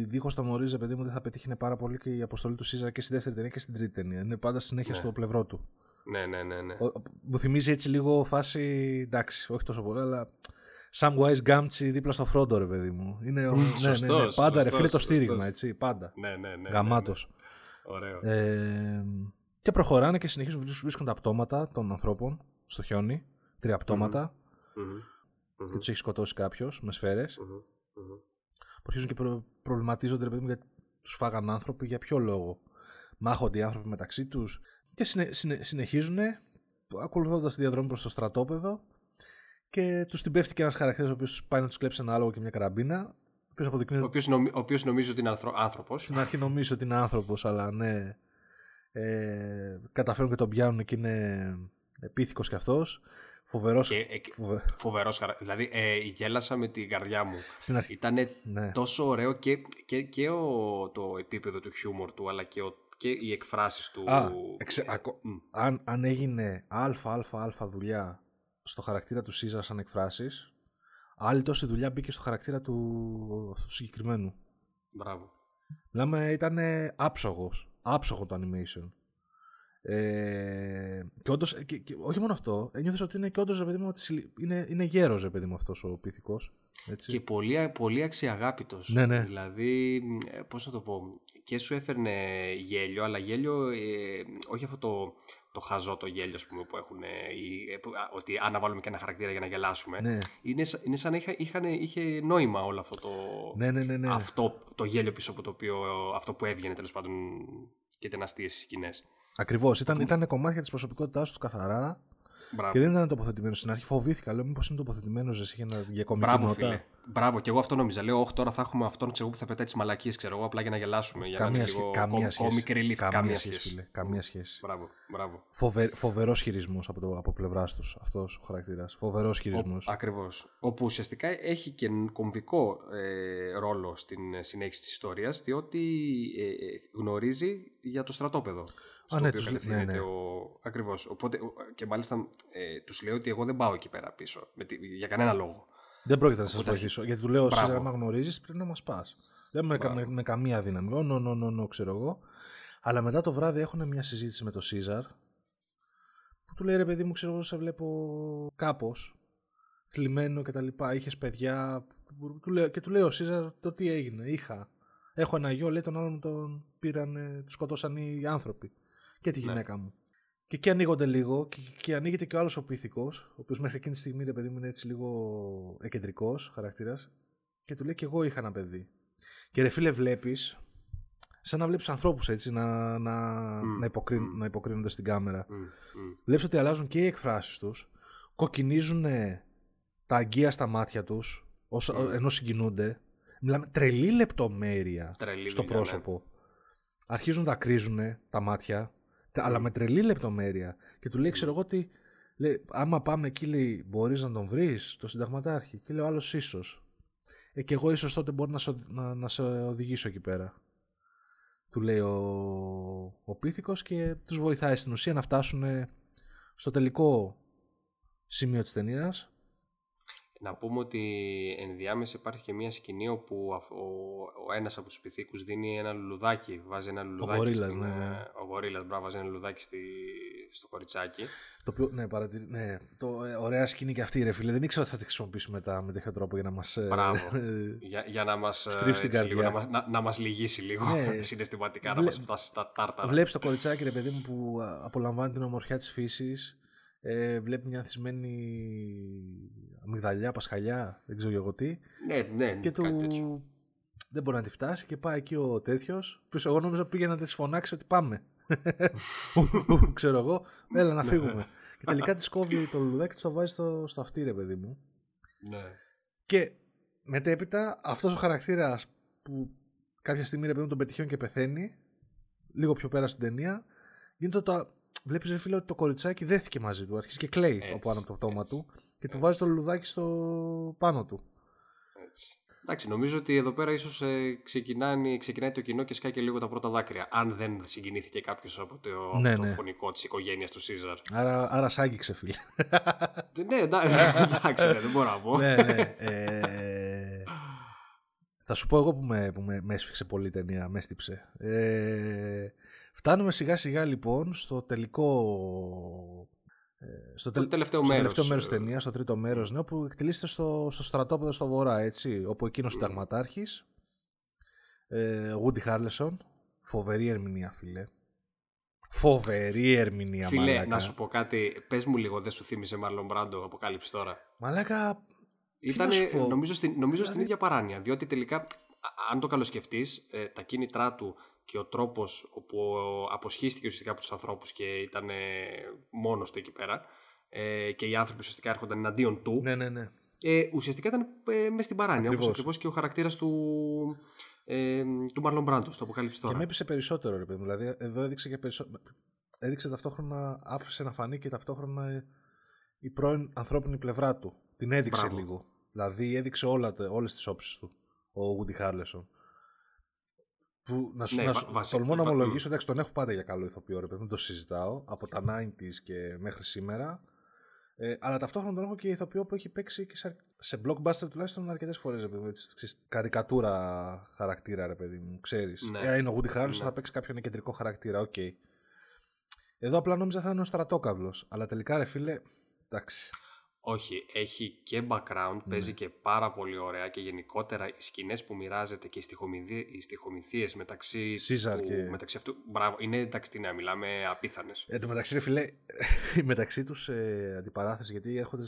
δίχως το Μωρίς, παιδί μου, δεν θα πετύχει πάρα πολύ και η αποστολή του Σίζαρ και στη δεύτερη ταινία και στην τρίτη ταινία. Είναι πάντα συνέχεια στο πλευρό του. Ναι. Μου θυμίζει έτσι λίγο φάση. Εντάξει, όχι τόσο πολύ, αλλά Samwise Gamgee δίπλα στο Φρόντο, ρε παιδί μου. Είναι σωστός, πάντα ρε φίλε το στήριγμα, έτσι, πάντα. Ναι. Γαμάτος. Ωραίο. Και προχωράνε και συνεχίζουν, βρίσκουν τα πτώματα των ανθρώπων στο χιόνι. 3 πτώματα. Mm-hmm. Και τους έχει σκοτώσει κάποιος με σφαίρες. Mm-hmm. Αρχίζουν και προβληματίζονται, ρε παιδί μου, γιατί τους φάγαν άνθρωποι, για ποιο λόγο. Μάχονται οι άνθρωποι μεταξύ τους. Και συνεχίζουν ακολουθώντας τη διαδρομή προς το στρατόπεδο. Και τους την πέφτει και ένας χαρακτήρας ο οποίος πάει να τους κλέψει ένα άλογο και μια καραμπίνα. Ο οποίος νομίζει ότι είναι άνθρωπος. Στην αρχή νομίζει ότι είναι άνθρωπος, αλλά ναι. Καταφέρουν και τον πιάνουν και είναι πίθηκος κι αυτός. Φοβερός. Φοβερός χαρακτήρας. Δηλαδή γέλασα με την καρδιά μου. Ήταν τόσο ωραίο και το επίπεδο του χιούμορ του, αλλά και οι εκφράσεις του. Αν έγινε αλφα δουλειά στο χαρακτήρα του Σίζαρ σαν εκφράσεις, άλλη τόση δουλειά μπήκε στο χαρακτήρα του συγκεκριμένου. Μπράβο. Μιλάμε, ήταν άψογο το animation. Και όντως, και όχι μόνο αυτό, ένιωθες ότι είναι και όντως, ρε παιδί μου, είναι γέρος, ρε παιδί μου, αυτός ο πίθηκος. Έτσι. Και πολύ, πολύ αξιαγάπητος. Ναι. Δηλαδή, πώς να το πω, και σου έφερνε γέλιο, αλλά γέλιο, όχι αυτό το χαζό το γέλιο, ας πούμε, που έχουν, ότι αναβάλουμε και ένα χαρακτήρα για να γελάσουμε. Ναι. Είναι σαν να είχε νόημα όλο αυτό το, ναι. Αυτό το γέλιο πίσω από το οποίο αυτό που έβγαινε τέλος πάντων και την αστείες σκηνές. Ακριβώς. Ήταν κομμάτια της προσωπικότητάς τους καθαρά. Μπράβο. Και δεν ήταν τοποθετημένος. Στην αρχή φοβήθηκα. Λέω, μήπως είναι τοποθετημένος εσύ για να κομική νότα. Μπράβο, φίλε. Μπράβο. Και εγώ αυτό νόμιζα. Λέω, όχι, τώρα θα έχουμε αυτόν, ξέρω, που θα πετάει τις μαλακίες, ξέρω εγώ, απλά για να γελάσουμε. Για καμία σχέση. Καμία σχέση. Μπράβο. Φοβερός χειρισμός από πλευράς τους αυτός ο χαρακτήρας. Φοβερός χειρισμός. Ακριβώς. Όπου ουσιαστικά έχει και κομβικό ρόλο στην συνέχιση της ιστορίας, διότι γνωρίζει για το στρατόπεδο. Στο οποίο κατευθύνεται ακριβώς. Οπότε, και μάλιστα τους λέω ότι εγώ δεν πάω εκεί πέρα πίσω. Για κανένα λόγο. Δεν πρόκειται να σας βοηθήσω. Γιατί του λέω, εσύ άμα γνωρίζεις, πρέπει να μας πας. Δεν με καμία δύναμη. Νο, ξέρω εγώ. Αλλά μετά το βράδυ έχουν μια συζήτηση με τον Σίζαρ. Που του λέει, ρε παιδί μου, ξέρω εγώ, σε βλέπω κάπως θλιμμένο κτλ. Είχες παιδιά. Και του λέει ο Σίζαρ, το τι έγινε. Έχω ένα γιο, λέει, τον άλλον τον πήραν, του σκοτώσαν οι άνθρωποι. Και τη γυναίκα μου. Και εκεί ανοίγονται λίγο και ανοίγεται και ο άλλος ο πίθηκος, ο οποίος μέχρι εκείνη τη στιγμή, ρε παιδί μου, είναι έτσι λίγο εκεντρικός χαρακτήρας, και του λέει και εγώ είχα ένα παιδί. Και ρε φίλε, βλέπεις, σαν να βλέπεις ανθρώπους έτσι να υποκρίνονται στην κάμερα. Βλέπεις ότι αλλάζουν και οι εκφράσεις τους, κοκκινίζουν τα αγκία στα μάτια τους, ενώ συγκινούνται. Μιλάμε τρελή λεπτομέρεια στο πρόσωπο. Αρχίζουν να κρίζουν τα μάτια, αλλά με τρελή λεπτομέρεια. Και του λέει, ξέρω εγώ, ότι λέει, άμα πάμε εκεί, λέει, μπορείς να τον βρεις, το συνταγματάρχη. Και λέει ο άλλος, ίσως. Και εγώ ίσως τότε μπορώ να σε οδηγήσω εκεί πέρα. Του λέει ο πίθηκος και τους βοηθάει στην ουσία να φτάσουν στο τελικό σημείο της ταινίας. Να πούμε ότι ενδιάμεσα υπάρχει και μια σκηνή όπου ο ένας από τους πυθίκους δίνει ένα λουλουδάκι. Βάζει ένα λουλουδάκι. Ο γορίλας, μπράβο, βάζει ένα λουλουδάκι στο κοριτσάκι. Το οποίο, ναι, ωραία σκηνή και αυτή, ρε φίλε. Δεν ήξερα ότι θα τη χρησιμοποιήσει μετά με τέτοιο τρόπο για να μας. Μπράβο. για να μας στρίψει την καρδιά. Να μας λυγίσει λίγο συναισθηματικά, να μας φτάσει στα τάρταρα. Βλέπεις το κοριτσάκι, ρε παιδί μου, που απολαμβάνει την ομορφιά της φύσης. Βλέπει μια ανθισμένη αμυγδαλιά, πασχαλιά, δεν ξέρω εγώ τι. Ναι, και του δεν μπορεί να τη φτάσει και πάει εκεί ο τέτοιος, που εγώ νόμιζα πήγε να της φωνάξει ότι πάμε. Ξέρω εγώ, έλα να φύγουμε. Και τελικά της κόβει το λουλουδάκι και το βάζει στο αυτί, ρε παιδί μου. Ναι. Και μετέπειτα αυτός ο χαρακτήρας που κάποια στιγμή, ρε παιδί μου, τον πετυχαίνει και πεθαίνει, λίγο πιο πέρα στην ταινία, γίνεται το. Βλέπεις, ρε φίλε, ότι το κοριτσάκι δέθηκε μαζί του. Αρχίζει και κλαίει από πάνω από το πτώμα του και του βάζει το λουλουδάκι στο πάνω του. Έτσι. Εντάξει, νομίζω ότι εδώ πέρα ίσως ξεκινάει το κοινό και σκάει και λίγο τα πρώτα δάκρυα. Αν δεν συγκινήθηκε κάποιος από το φωνικό της οικογένειας του Σίζαρ. Άρα σ' άγγιξε, φίλε. Ναι, εντάξει, δεν μπορώ να πω. Θα σου πω εγώ που με έσφιξε πολύ η ταινία, με έστυψε. Φτάνουμε σιγά σιγά λοιπόν στο τελικό στο τελευταίο μέρος της ταινίας, στο τρίτο μέρος, ναι, που εκτελήσεται στο στρατόπεδο στο βορρά, έτσι, όπου εκείνος ο συνταγματάρχης, Woody Harrelson, φοβερή ερμηνεία, φίλε. Φοβερή ερμηνεία, φίλε, μαλάκα. Φίλε, να σου πω κάτι, πες μου λίγο, δεν σου θύμισε Μάρλον Μπράντο, Αποκάλυψη τώρα? Μαλάκα, νομίζω στην ίδια παράνοια, διότι τελικά, αν το καλοσκεφτείς, τα κίνητρά του και ο τρόπος όπου αποσχίστηκε ουσιαστικά από τους ανθρώπους και ήταν μόνος του εκεί πέρα, και οι άνθρωποι ουσιαστικά έρχονταν εναντίον του, ναι. Ουσιαστικά ήταν μες στην παράνοια, όπως ακριβώς και ο χαρακτήρας του Μάρλον Μπράντο στο Αποκάλυψη Τώρα. Και με έπεισε περισσότερο, ρε παιδί μου. Δηλαδή, εδώ έδειξε και περισσότερο. Έδειξε ταυτόχρονα, άφησε να φανεί και ταυτόχρονα η πρώην ανθρώπινη πλευρά του. Την έδειξε λίγο. Δηλαδή, έδειξε όλες τις όψεις του ο Woody Harrelson. Που να σου τολμώ να ομολογήσω, εντάξει, τον έχω πάντα για καλό ηθοποιό, ρε παιδί μου, το συζητάω από τα 90s και μέχρι σήμερα. Αλλά ταυτόχρονα τον έχω και ηθοποιό που έχει παίξει και σε blockbuster τουλάχιστον αρκετές φορές. Καρικατούρα χαρακτήρα, ρε παιδί μου, ξέρεις. Είναι ο Woody Harrelson, θα παίξει κάποιον κεντρικό χαρακτήρα, οκ. Okay. Εδώ απλά νόμιζα θα είναι ο στρατόκαυλος. Αλλά τελικά, ρε φίλε, εντάξει. Όχι, έχει και background, παίζει και πάρα πολύ ωραία και γενικότερα οι σκηνές που μοιράζεται και οι στιχομυθίες μεταξύ. Σίζαρ και. Μεταξύ αυτού. Μπράβο, είναι εντάξει, να μιλάμε απίθανες. Εν τω μεταξύ, ρε φιλέ, μεταξύ τους αντιπαράθεση, γιατί έρχονται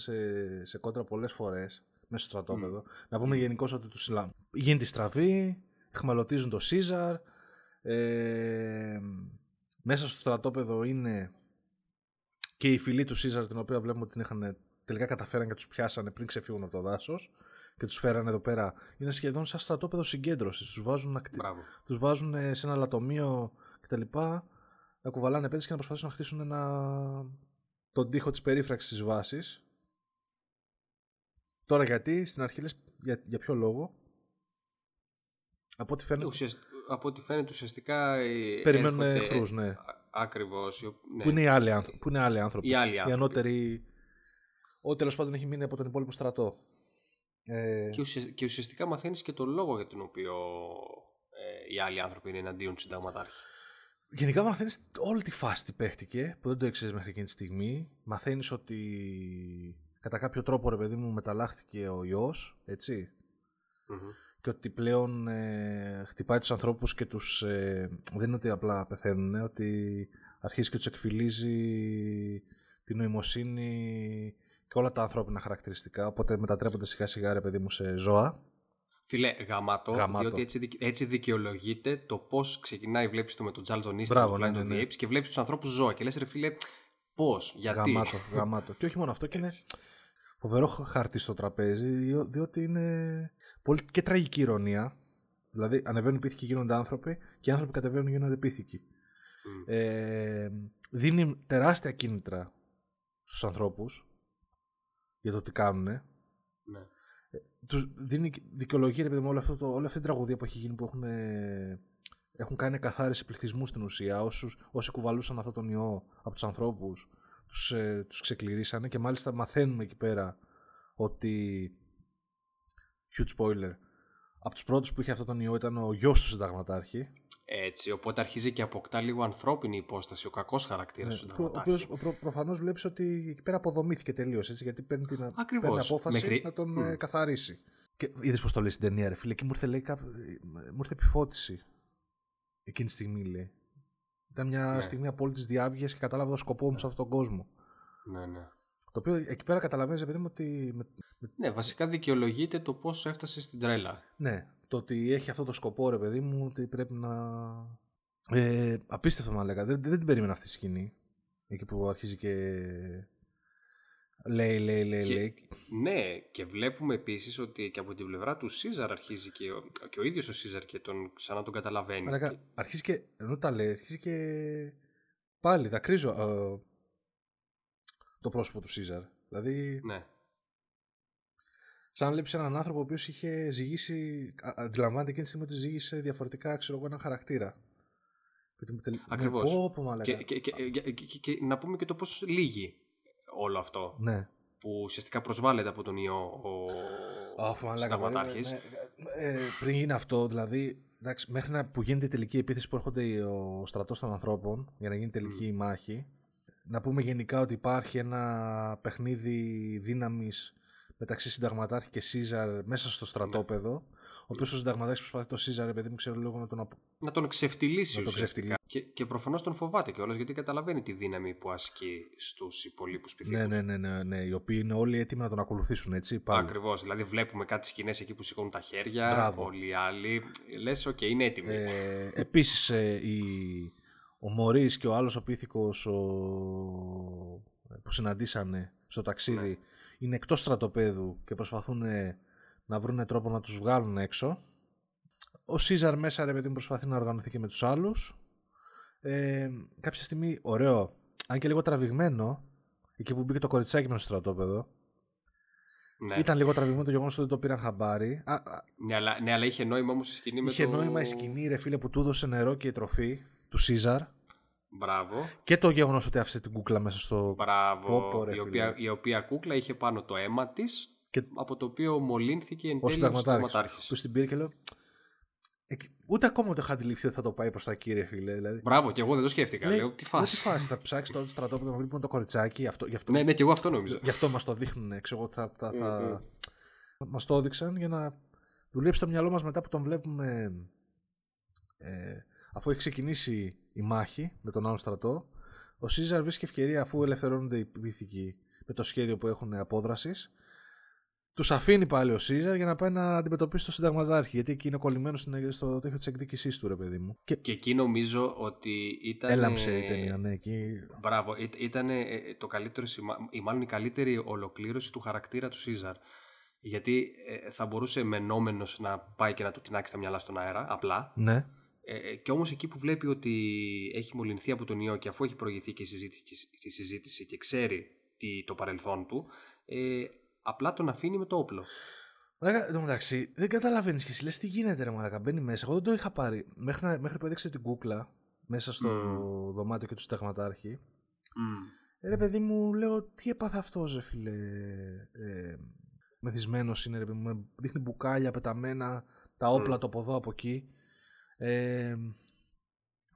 σε κόντρα πολλές φορές μέσα στο στρατόπεδο. Να πούμε γενικώς ότι του Ισλάμ. Γίνεται στραβή, εχμαλωτίζουν το Σίζαρ. Μέσα στο στρατόπεδο είναι και η φυλή του Σίζαρ, την οποία βλέπουμε ότι την είχαν. Τελικά καταφέραν και τους πιάσανε πριν ξεφύγουν από το δάσος και τους φέρανε εδώ πέρα. Είναι σχεδόν σαν στρατόπεδο συγκέντρωσης. Τους βάζουν σε ένα λατομείο κτλ. Να κουβαλάνε πέτρες και να προσπαθήσουν να χτίσουν τον τοίχο της περίφραξης της βάσης. Τώρα γιατί, στην αρχή λες, για ποιο λόγο? Από ό,τι φαίνεται, ουσιαστικά περιμένουν εχθρούς, ναι. Ακριβώς. Ναι. Που είναι οι άλλοι άνθρωποι. Οι ανώτεροι. Ό,τι τέλος πάντων έχει μείνει από τον υπόλοιπο στρατό. Και ουσιαστικά μαθαίνεις και τον λόγο για τον οποίο οι άλλοι άνθρωποι είναι εναντίον του συνταγματάρχη. Γενικά μαθαίνεις όλη τη φάση τι παίχτηκε, που δεν το ήξερες μέχρι εκείνη τη στιγμή. Μαθαίνεις ότι κατά κάποιο τρόπο, ρε παιδί μου, μεταλλάχθηκε ο ιός, έτσι. Mm-hmm. Και ότι πλέον χτυπάει τους ανθρώπους και τους. Δεν είναι ότι απλά πεθαίνουν, ότι αρχίζει και τους εκφυλίζει την νοημοσύνη και όλα τα ανθρώπινα χαρακτηριστικά, οπότε μετατρέπονται σιγά σιγά, ρε παιδί μου, σε ζώα. Φίλε, γαμάτο. Διότι έτσι δικαιολογείται το πώς ξεκινάει, βλέπεις το με τον Τσάρλτον Ίστον, τον Planet of the Apes, και βλέπεις τους ανθρώπους ζώα και λες, ρε φίλε, πώς, γιατί. Γαμάτο. Και όχι μόνο αυτό, και είναι φοβερό χαρτί στο τραπέζι, διότι είναι πολύ και τραγική ηρωνία. Δηλαδή ανεβαίνουν πίθηκοι και γίνονται άνθρωποι, και οι άνθρωποι κατεβαίνουν γίνονται πίθηκοι. Δίνει τεράστια κίνητρα στους ανθρώπους για το τι κάνουνε. Ναι. Τους δίνει δικαιολογία, επειδή με όλη αυτή την τραγωδία που έχει γίνει, που έχουν κάνει καθάριση πληθυσμού στην ουσία. Όσοι κουβαλούσαν αυτόν τον ιό από τους ανθρώπους, τους ξεκληρίσανε, και μάλιστα μαθαίνουμε εκεί πέρα ότι. Huge spoiler. Από τους πρώτους που είχε αυτόν τον ιό ήταν ο γιος του συνταγματάρχη. Έτσι, οπότε αρχίζει και αποκτά λίγο ανθρώπινη υπόσταση, ο κακός χαρακτήρας του συνταγματάρχη. Ο οποίος προφανώς βλέπεις ότι εκεί πέρα αποδομήθηκε τελείως, έτσι, γιατί παίρνει την απόφαση να τον καθαρίσει. Και είδες πως το λέει στην ταινία, ρε φίλε, και μου ήρθε επιφώτιση. Εκείνη τη στιγμή, λέει. Ήταν μια στιγμή απόλυτης διάβγειας και κατάλαβα το σκοπό μου σε αυτόν τον κόσμο. Ναι. Το οποίο εκεί πέρα καταλαβαίνεις, επειδή μου ότι. Ναι, βασικά δικαιολογείται το πώς έφτασε στην τρέλα. Ναι, το ότι έχει αυτό το σκοπό, ρε παιδί μου, ότι πρέπει να. Απίστευτο, να λέγα. Δεν την περίμενα αυτή τη σκηνή. Εκεί που αρχίζει και. Λέει. Ναι, και βλέπουμε επίσης ότι και από την πλευρά του Σίζαρ αρχίζει και ο ίδιος ο Σίζαρ και ξανά τον καταλαβαίνει. Λέγα, αρχίζει και. Ενώ τα λέει, αρχίζει και. Πάλι δακρύζω το πρόσωπο του Σίζαρ. Δηλαδή. Ναι. Σαν βλέπεις έναν άνθρωπο ο οποίος είχε ζυγίσει, αντιλαμβάνεται εκείνη τη στιγμή ότι ζύγισε διαφορετικά, ξέρω εγώ, έναν χαρακτήρα. Ακριβώς. Και να πούμε και το πώς λύγει όλο αυτό. Ναι. Που ουσιαστικά προσβάλλεται από τον ιό ο συνταγματάρχης. Πριν γίνει αυτό, δηλαδή, εντάξει, μέχρι που γίνεται η τελική επίθεση που έρχονται ο στρατός των ανθρώπων για να γίνει τελική μάχη, Να πούμε γενικά ότι υπάρχει ένα παιχνίδι δύναμης μεταξύ συνταγματάρχη και Σίζαρ μέσα στο στρατόπεδο. Ο οποίος ο συνταγματάρχης προσπαθεί τον Σίζαρ, επειδή μου ξέρω λόγο, να τον ξεφτυλίσει ουσιαστικά. Και προφανώς τον φοβάται κιόλας, γιατί καταλαβαίνει τη δύναμη που ασκεί στους υπολείπους πιθανούς. Ναι, οι οποίοι είναι όλοι έτοιμοι να τον ακολουθήσουν, έτσι. Ακριβώς. Δηλαδή, βλέπουμε κάτι σκηνές εκεί που σηκώνουν τα χέρια. Μπράβο. Όλοι οι άλλοι. Λες, okay, είναι έτοιμοι. Επίσης, ο Μωρίς και ο άλλος ο πίθηκος που συναντήσανε στο ταξίδι, ναι, είναι εκτός στρατοπέδου και προσπαθούν να βρουν τρόπο να τους βγάλουν έξω. Ο Σίζαρ μέσα, ρε παιδί μου, προσπαθεί να οργανωθεί και με τους άλλους. Κάποια στιγμή, ωραίο, αν και λίγο τραβηγμένο, εκεί που μπήκε το κοριτσάκι μέσα στο στρατόπεδο, ναι, ήταν λίγο τραβηγμένο το γεγονός ότι δεν το πήραν χαμπάρι. Ναι, αλλά είχε νόημα όμως η σκηνή με είχε νόημα η σκηνή, ρε φίλε, που του έδωσε νερό και η τροφή του Σίζαρ. Μπράβο. Και το γεγονός ότι άφησε την κούκλα μέσα στο. Μπράβο. Πόπο, ρε, η οποία κούκλα είχε πάνω το αίμα της, και από το οποίο μολύνθηκε εν τέλει ο συνταγματάρχης. Που στην πήρε και λέω. Ούτε ακόμα το είχα αντιληφθεί ότι θα το πάει προς τα κύριε, φίλε. Δηλαδή. Μπράβο, και εγώ δεν το σκέφτηκα. Λέω, τι φάση. Θα ψάξει το στρατόπεδο να βρει το κοριτσάκι. Αυτό, ναι, και εγώ αυτό νομίζω. Γι' αυτό μας το δείχνουν. Μας το έδειξαν για να δουλέψει το μυαλό μας μετά που τον βλέπουμε. Αφού έχει ξεκινήσει η μάχη με τον άλλο στρατό, ο Σίζαρ βρίσκει ευκαιρία, αφού ελευθερώνονται οι πίθηκοι με το σχέδιο που έχουν απόδρασης, τους αφήνει πάλι ο Σίζαρ για να πάει να αντιμετωπίσει τον συνταγματάρχη. Γιατί εκεί είναι κολλημένο στο τέτοιο της εκδίκησής του, ρε παιδί μου. Και εκεί νομίζω ότι ήταν. Έλαμψε η ταινία, ναι, εκεί. Μπράβο, ήταν το καλύτερο, ή μάλλον η καλύτερη ολοκλήρωση του χαρακτήρα του Σίζαρ. Γιατί θα μπορούσε μενόμενος να πάει και να του τινάξει τα μυαλά στον αέρα, απλά. Ναι. Και όμως εκεί που βλέπει ότι έχει μολυνθεί από τον ιό και αφού έχει προηγηθεί και στη συζήτηση και ξέρει το παρελθόν του, απλά τον αφήνει με το όπλο. Μαλάκα, εν τω μεταξύ, δεν καταλαβαίνεις και εσύ λες τι γίνεται, ρε μαλάκα, μπαίνει μέσα. Εγώ δεν το είχα πάρει. Μέχρι που έδειξε την κούκλα μέσα στο δωμάτιο και του συνταγματάρχη. Ρε παιδί μου, λέω, τι έπαθε αυτός, ρε φίλε. Μεθυσμένος είναι, ρε παιδί μου. Δείχνει μπουκάλια πεταμένα, τα όπλα το από εδώ από εκεί.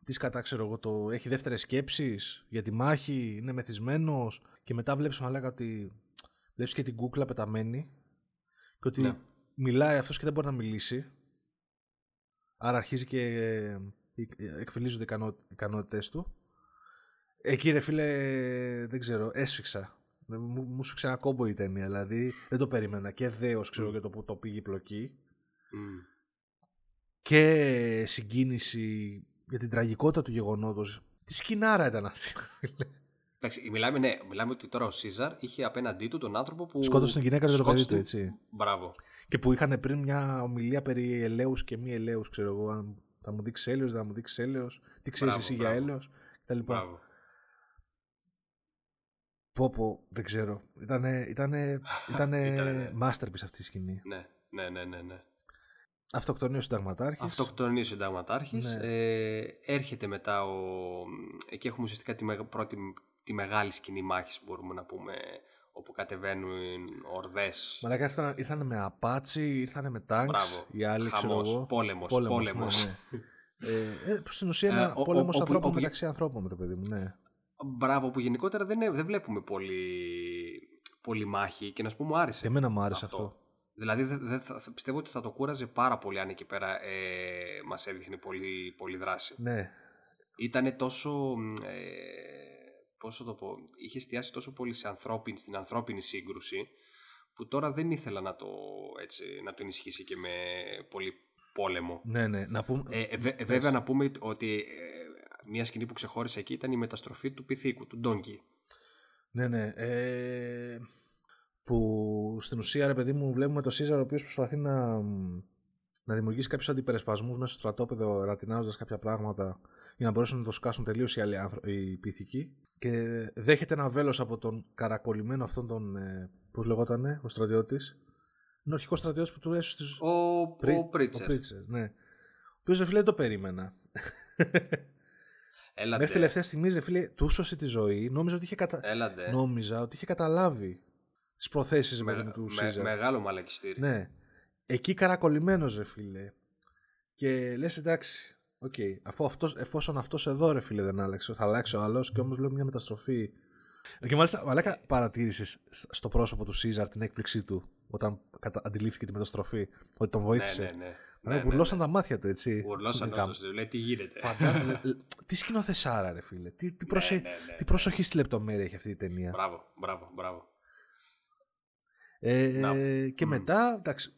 Τι κατά, ξέρω εγώ, έχει δεύτερες σκέψεις για τη μάχη, είναι μεθυσμένος. Και μετά βλέπεις, μαλάκα, ότι βλέπεις και την κούκλα πεταμένη και ότι μιλάει αυτός και δεν μπορεί να μιλήσει. Άρα αρχίζει και εκφυλίζονται οι ικανότητες του. Εκεί, ρε φίλε, δεν ξέρω, έσφιξα. Μου σφίξε ένα κόμπο η ταινία, δηλαδή δεν το περίμενα. Και δέος, ξέρω, για το που το πήγε η πλοκή. Και συγκίνηση για την τραγικότητα του γεγονότος. Τι σκηνάρα ήταν αυτή. Εντάξει, μιλάμε ότι τώρα ο Σίζαρ είχε απέναντί του τον άνθρωπο που σκότωσε την γυναίκα και το παιδί του, έτσι. Μπράβο. Και που είχαν πριν μια ομιλία περί ελέους και μη ελέους, ξέρω εγώ. Αν θα μου δείξει έλεος, δεν θα μου δείξει έλεος. Τι ξέρεις εσύ για έλεος κτλ. Μπράβο. Πω, δεν ξέρω. Ήτανε masterpiece αυτή η σκηνή. Ναι. Αυτοκτονεί ο συνταγματάρχης. Ναι. Έρχεται μετά εκεί έχουμε ουσιαστικά τη μεγάλη σκηνή μάχης, μπορούμε να πούμε, όπου κατεβαίνουν ορδές. Μαλάκα, ήρθανε με απάτσι, ήρθανε με τάγκς. Χαμός, πόλεμος. Στην ουσία ένα πόλεμος ανθρώπων μεταξύ ανθρώπων, ρε παιδί μου, ναι. Μπράβο, που γενικότερα δεν βλέπουμε πολύ μάχη και να σου πω μου άρεσε. Εμένα μου άρεσε αυτό. Δηλαδή πιστεύω ότι θα το κούραζε πάρα πολύ αν εκεί πέρα μας έδειχνε πολύ δράση. Ναι. Ήτανε τόσο, πώς θα το πω, είχε εστιάσει τόσο πολύ στην ανθρώπινη σύγκρουση που τώρα δεν ήθελα να το ενισχύσει και με πολύ πόλεμο. Ναι. Βέβαια να πούμε ότι μια σκηνή που ξεχώρισε εκεί ήταν η μεταστροφή του πυθίκου, του Ντόγκη. Ναι. Που στην ουσία, ρε παιδί μου, βλέπουμε τον Σίζαρ ο οποίος προσπαθεί να δημιουργήσει κάποιους αντιπερασπασμούς μέσα στο στρατόπεδο, ρατινάζοντας κάποια πράγματα για να μπορέσουν να το σκάσουν τελείως οι άλλοι οι πυθικοί. Και δέχεται ένα βέλος από τον καρακολλημένο αυτόν τον. Πώς λεγότανε, ο στρατιώτης. Είναι ο αρχικός στρατιώτης που του έσωσε στις. Ο Πρίτσερ. Ναι. Ο οποίος, ρε φίλε, δεν το περίμενα. Έλατε. Μέχρι τελευταία στιγμή, ρε φίλε, του σώσε τη ζωή. Νόμιζα ότι είχε καταλάβει τις προθέσεις του Σίζαρ. Μεγάλο μαλακιστήρι. Ναι. Εκεί καρακολλημένος, ρε φίλε. Και λες, εντάξει, Okay. Εφόσον αυτός εδώ ρε φίλε δεν άλλαξε, θα αλλάξει ο άλλος και όμως βλέπω μια μεταστροφή. Και μάλιστα, μαλάκα, παρατήρησες στο πρόσωπο του Σίζαρ την έκπληξή του όταν αντιλήφθηκε τη μεταστροφή, ότι τον βοήθησε? Ναι. Γουρλώσαν τα μάτια του, έτσι. Γουρλώσαν όντως, λέει τι γίνεται. Φαντάζομαι. Τι σκηνοθεσάρα, ρε φίλε. Τι προσοχή στη λεπτομέρεια έχει αυτή η ταινία. Μπράβο. Και μετά, εντάξει,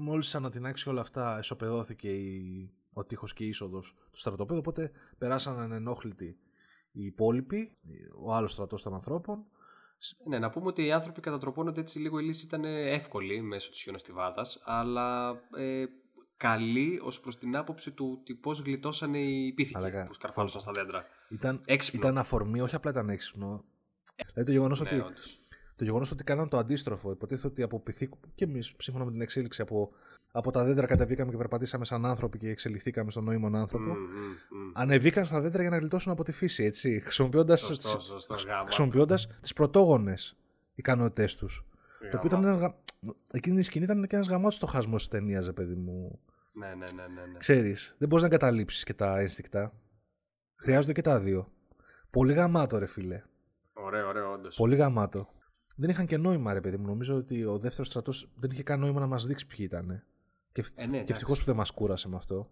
μόλις ανατινάξει όλα αυτά, εσωπεδώθηκε ο τείχος και η είσοδος του στρατοπέδου. Οπότε περάσαν ανενόχλητοι οι υπόλοιποι, ο άλλος στρατός των ανθρώπων. Ναι, να πούμε ότι οι άνθρωποι κατατροπώνονται έτσι λίγο. Η λύση ήταν εύκολη μέσω της χιονοστιβάδας, αλλά καλή ως προς την άποψη του πώς γλιτώσανε οι πίθηκοι που σκαρφάλωσαν στα δέντρα. Ήταν αφορμή, όχι απλά ήταν έξυπνο. Δηλαδή το γεγονός ότι κάναν το αντίστροφο, υποτίθεται ότι από πυθίκου, και εμείς σύμφωνα με την εξέλιξη από τα δέντρα κατεβήκαμε και περπατήσαμε σαν άνθρωποι και εξελιχθήκαμε στον νοήμον άνθρωπο. Ανεβήκαν στα δέντρα για να γλιτώσουν από τη φύση, έτσι, χρησιμοποιώντας τις πρωτόγονες ικανότητές τους. Το οποίο εκείνη η σκηνή ήταν και ένας γαμάτος στοχασμός της ταινίας, παιδί μου. Ναι. Ξέρεις, δεν μπορείς να εγκαταλείψεις και τα ένστικτα. Χρειάζονται και τα δύο. Πολύ γαμάτο, ρε φίλε. Ωραίο, όντως. Πολύ γαμάτο. Δεν είχαν και νόημα, ρε παιδί μου. Νομίζω ότι ο δεύτερος στρατός δεν είχε καν νόημα να μας δείξει ποιοι ήταν. Και ευτυχώς που δεν μας κούρασε με αυτό.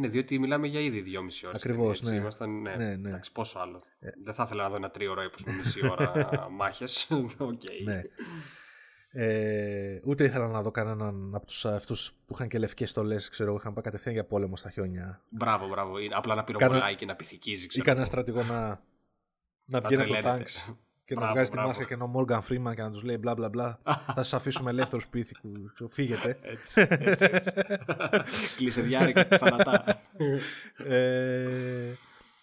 Ναι, διότι μιλάμε για ήδη 2,5 ώρες. Ακριβώς. Ναι. Ήμασταν. Εντάξει, πόσο άλλο. Δεν θα ήθελα να δω ένα 3ωρο έπος με μισή ώρα μάχες. Okay. Ναι. Ούτε ήθελα να δω κανέναν από τους αυτούς που είχαν και λευκές στολές. Ξέρω εγώ, είχαν πάει κατευθείαν για πόλεμο στα χιόνια. Μπράβο. Απλά να πυροβολάει και να πυθικίζει. Ή κανένα στρατηγό να βγαίνει από το τάγκ και να βγάζει τη μάσκα και ο Μόργαν Φρήμαν και να τους λέει μπλα μπλα μπλα. Θα σας αφήσουμε ελεύθερους πίθηκους. Φύγετε. Έτσι. Κλεισεδιάρικα, θανατά.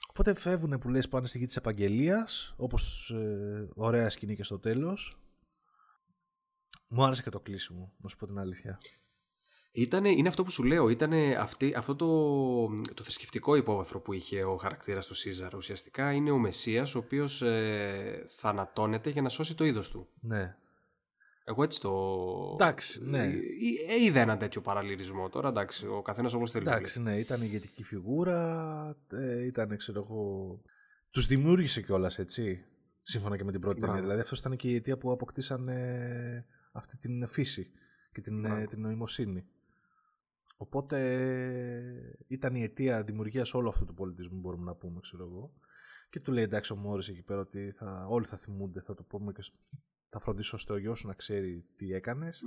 Οπότε φεύγουν που λες, πάνε στη γη της επαγγελίας, όπως ωραία σκηνή και στο τέλος. Μου άρεσε και το κλείσιμο, να σου πω την αλήθεια. Είναι αυτό που σου λέω, ήταν αυτό το θρησκευτικό υπόβαθρο που είχε ο χαρακτήρας του Σίζαρ. Ουσιαστικά είναι ο Μεσσίας, ο οποίος θανατώνεται για να σώσει το είδος του. Ναι. Εγώ έτσι το... Εντάξει, ναι. Είδα έναν τέτοιο παραλληλισμό τώρα, εντάξει, ο καθένας όμως θέλει. Εντάξει, ναι, ήταν ηγετική φιγούρα, ήταν, ξέρω εγώ... Τους δημιούργησε κιόλας, έτσι, σύμφωνα και με την πρώτη ταινία. Δηλαδή αυτός ήταν και η αιτία που αποκτήσανε αυτή την φύση και την νοημοσύνη. Οπότε ήταν η αιτία δημιουργίας όλου αυτού του πολιτισμού, μπορούμε να πούμε, ξέρω εγώ. Και του λέει, εντάξει, ο Μόρις εκεί πέρα ότι όλοι θα θυμούνται, θα το πούμε και θα φροντίσω στο γιο σου να ξέρει τι έκανες.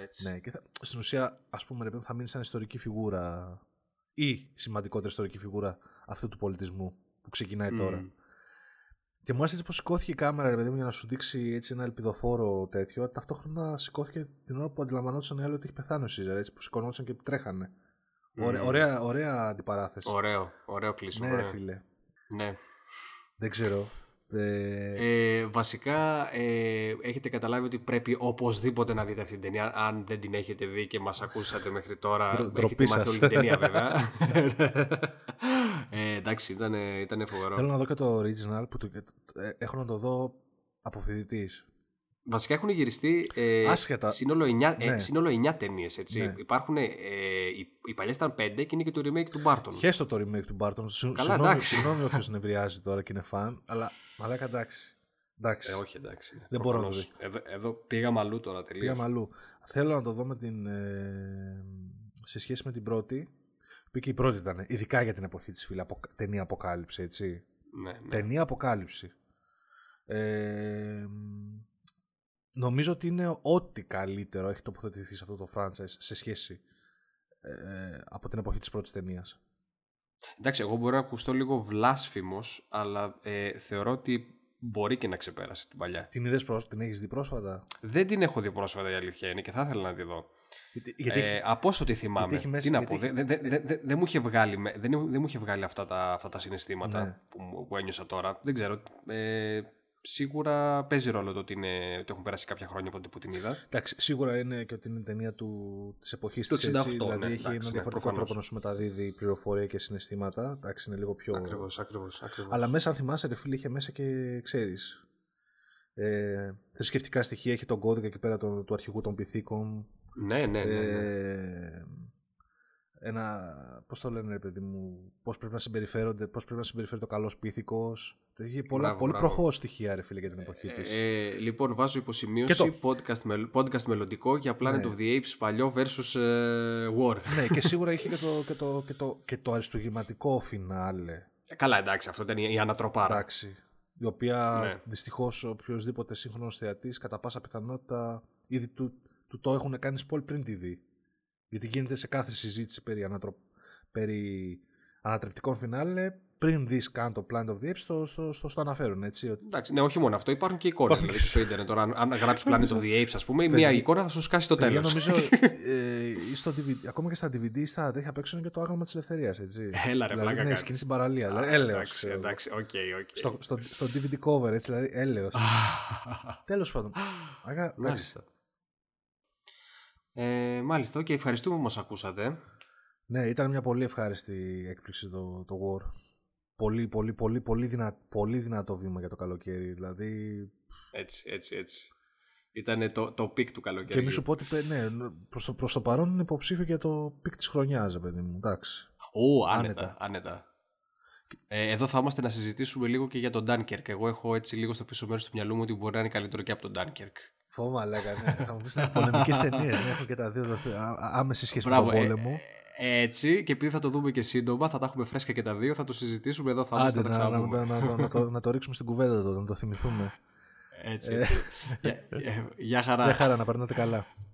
Έτσι. Ναι, και στην ουσία, ας πούμε, ρε, θα μείνει σαν ιστορική φιγούρα ή σημαντικότερη ιστορική φιγούρα αυτού του πολιτισμού που ξεκινάει τώρα. Και μου άρεσε πως σηκώθηκε η κάμερα, ρε παιδί μου, για να σου δείξει έτσι ένα ελπιδοφόρο τέτοιο. Ταυτόχρονα σηκώθηκε την ώρα που αντιλαμβανόντουσαν οι άλλοι ότι έχει πεθάνει ο Σίζαρ, έτσι, που σηκωνόντουσαν και τρέχανε. Ωραία αντιπαράθεση. Ωραίο κλείσιμο. Ναι, φίλε. Ναι. Δεν ξέρω. Βασικά, έχετε καταλάβει ότι πρέπει οπωσδήποτε να δείτε αυτή την ταινία. Αν δεν την έχετε δει και μας ακούσατε μέχρι τώρα, έχετε μάθει όλη την ταινία, βέβαια. Εντάξει, ήταν φοβερό. Θέλω να δω και το original που έχω να το δω από φοιτητής. Βασικά έχουν γυριστεί σύνολο 9 ταινίες. Ναι. Υπάρχουν. Οι παλιές ήταν 5 και είναι και το remake του Μπάρτον. Χέστο το remake του Μπάρτον. Συγγνώμη όποιος νευριάζει τώρα και είναι φαν, αλλά μαλάκα εντάξει. Όχι, εντάξει. Δεν μπορώ να το δει. Εδώ πήγαμε αλλού τώρα τελείως. Θέλω να το δω σε σχέση με την πρώτη. Που και η πρώτη ήταν, ειδικά για την εποχή της, φίλε, ταινία αποκάλυψη, έτσι. Ναι. Ταινία αποκάλυψη. Νομίζω ότι είναι ό,τι καλύτερο έχει τοποθετηθεί σε αυτό το franchise σε σχέση από την εποχή της πρώτης ταινίας. Εντάξει, εγώ μπορώ να ακουστώ λίγο βλάσφημος, αλλά θεωρώ ότι μπορεί και να ξεπέρασε την παλιά. Την έχεις δει πρόσφατα? Δεν την έχω δει πρόσφατα, η αλήθεια είναι, και θα ήθελα να τη δω. Από όσο τη θυμάμαι, δεν μου είχε βγάλει αυτά τα συναισθήματα, ναι, που ένιωσα τώρα. Δεν ξέρω. Σίγουρα παίζει ρόλο το ότι έχουν περάσει κάποια χρόνια από τότε που την είδα. Εντάξει, σίγουρα είναι και ότι είναι η ταινία της εποχής της. Δηλαδή έχει ένα διαφορετικό τρόπο να σου μεταδίδει πληροφορία και συναισθήματα. Εντάξει, είναι λίγο πιο. Ακριβώς. Αλλά μέσα, αν θυμάσαι, ρε φίλε, είχε μέσα και ξέρεις. Θρησκευτικά στοιχεία, έχει τον κώδικα εκεί πέρα του αρχηγού των πυθίκων. Ναι. ένα, πώς το λένε ρε παιδί μου, πώς πρέπει να συμπεριφέρονται, πώς πρέπει να συμπεριφέρει το καλός πίθηκος. Είχε πολλά, πολύ προχώ στοιχεία ρε φίλε για την εποχή της. Λοιπόν, βάζω υποσημείωση podcast μελλοντικό για Planet of the Apes παλιό versus War. Ναι, και σίγουρα είχε και το αριστουργηματικό φινάλε. Καλά, εντάξει, αυτό ήταν η ανατροπάρα. Εντάξει, η οποία δυστυχώς οποιοδήποτε σύγχρονος θεατής κατά πάσα πιθανότητα ήδη του το έχουν κάνει spoil πριν τη δει. Γιατί γίνεται σε κάθε συζήτηση περί ανατρεπτικών φινάλε, πριν δεις καν το Planet of the Apes, στο αναφέρουν. Έτσι, ότι... Εντάξει, ναι, όχι μόνο αυτό, υπάρχουν και εικόνες. Δηλαδή, στο Ιντερνετ, τώρα, αν γράψεις Planet of the Apes, ας πούμε, μία εικόνα θα σου σκάσει το τέλος. Νομίζω, ακόμα και στα DVD, στα τέτοια παίξουν και το άγαλμα της ελευθερίας. Έλα, ρε, δηλαδή, ναι, σκηνή στην παραλία. Δηλαδή, έλεος. Εντάξει, okay. Στο DVD cover, έτσι, δηλαδή, έλεος. Τέλος πάντων. Μάλιστα, και ευχαριστούμε που μας ακούσατε. Ναι, ήταν μια πολύ ευχάριστη έκπληξη το War. Πολύ δυνατό βήμα για το καλοκαίρι. Δηλαδή... Έτσι. Ήταν το πικ του καλοκαίρι. Και μη σου πω ότι προς το παρόν είναι υποψήφιο για το πικ της χρονιάς, παιδί μου. Εντάξει. Άνετα. Εδώ θα είμαστε να συζητήσουμε λίγο και για τον Ντάνκερκ. Εγώ έχω έτσι λίγο στο πίσω μέρος του μυαλού μου ότι μπορεί να είναι καλύτερο και από τον Ντάνκερκ. Φόμα, λέγανε. Θα μου πεις ότι είναι πολεμικές ταινίες. Έχω και τα δύο άμεση σχέση με τον πόλεμο. Έτσι, και επειδή θα το δούμε και σύντομα, θα τα έχουμε φρέσκα και τα δύο, θα το συζητήσουμε εδώ. Θα είμαστε να το ρίξουμε στην κουβέντα εδώ, να το θυμηθούμε. Έτσι. Γεια χαρά. Γεια χαρά, να περνάτε καλά.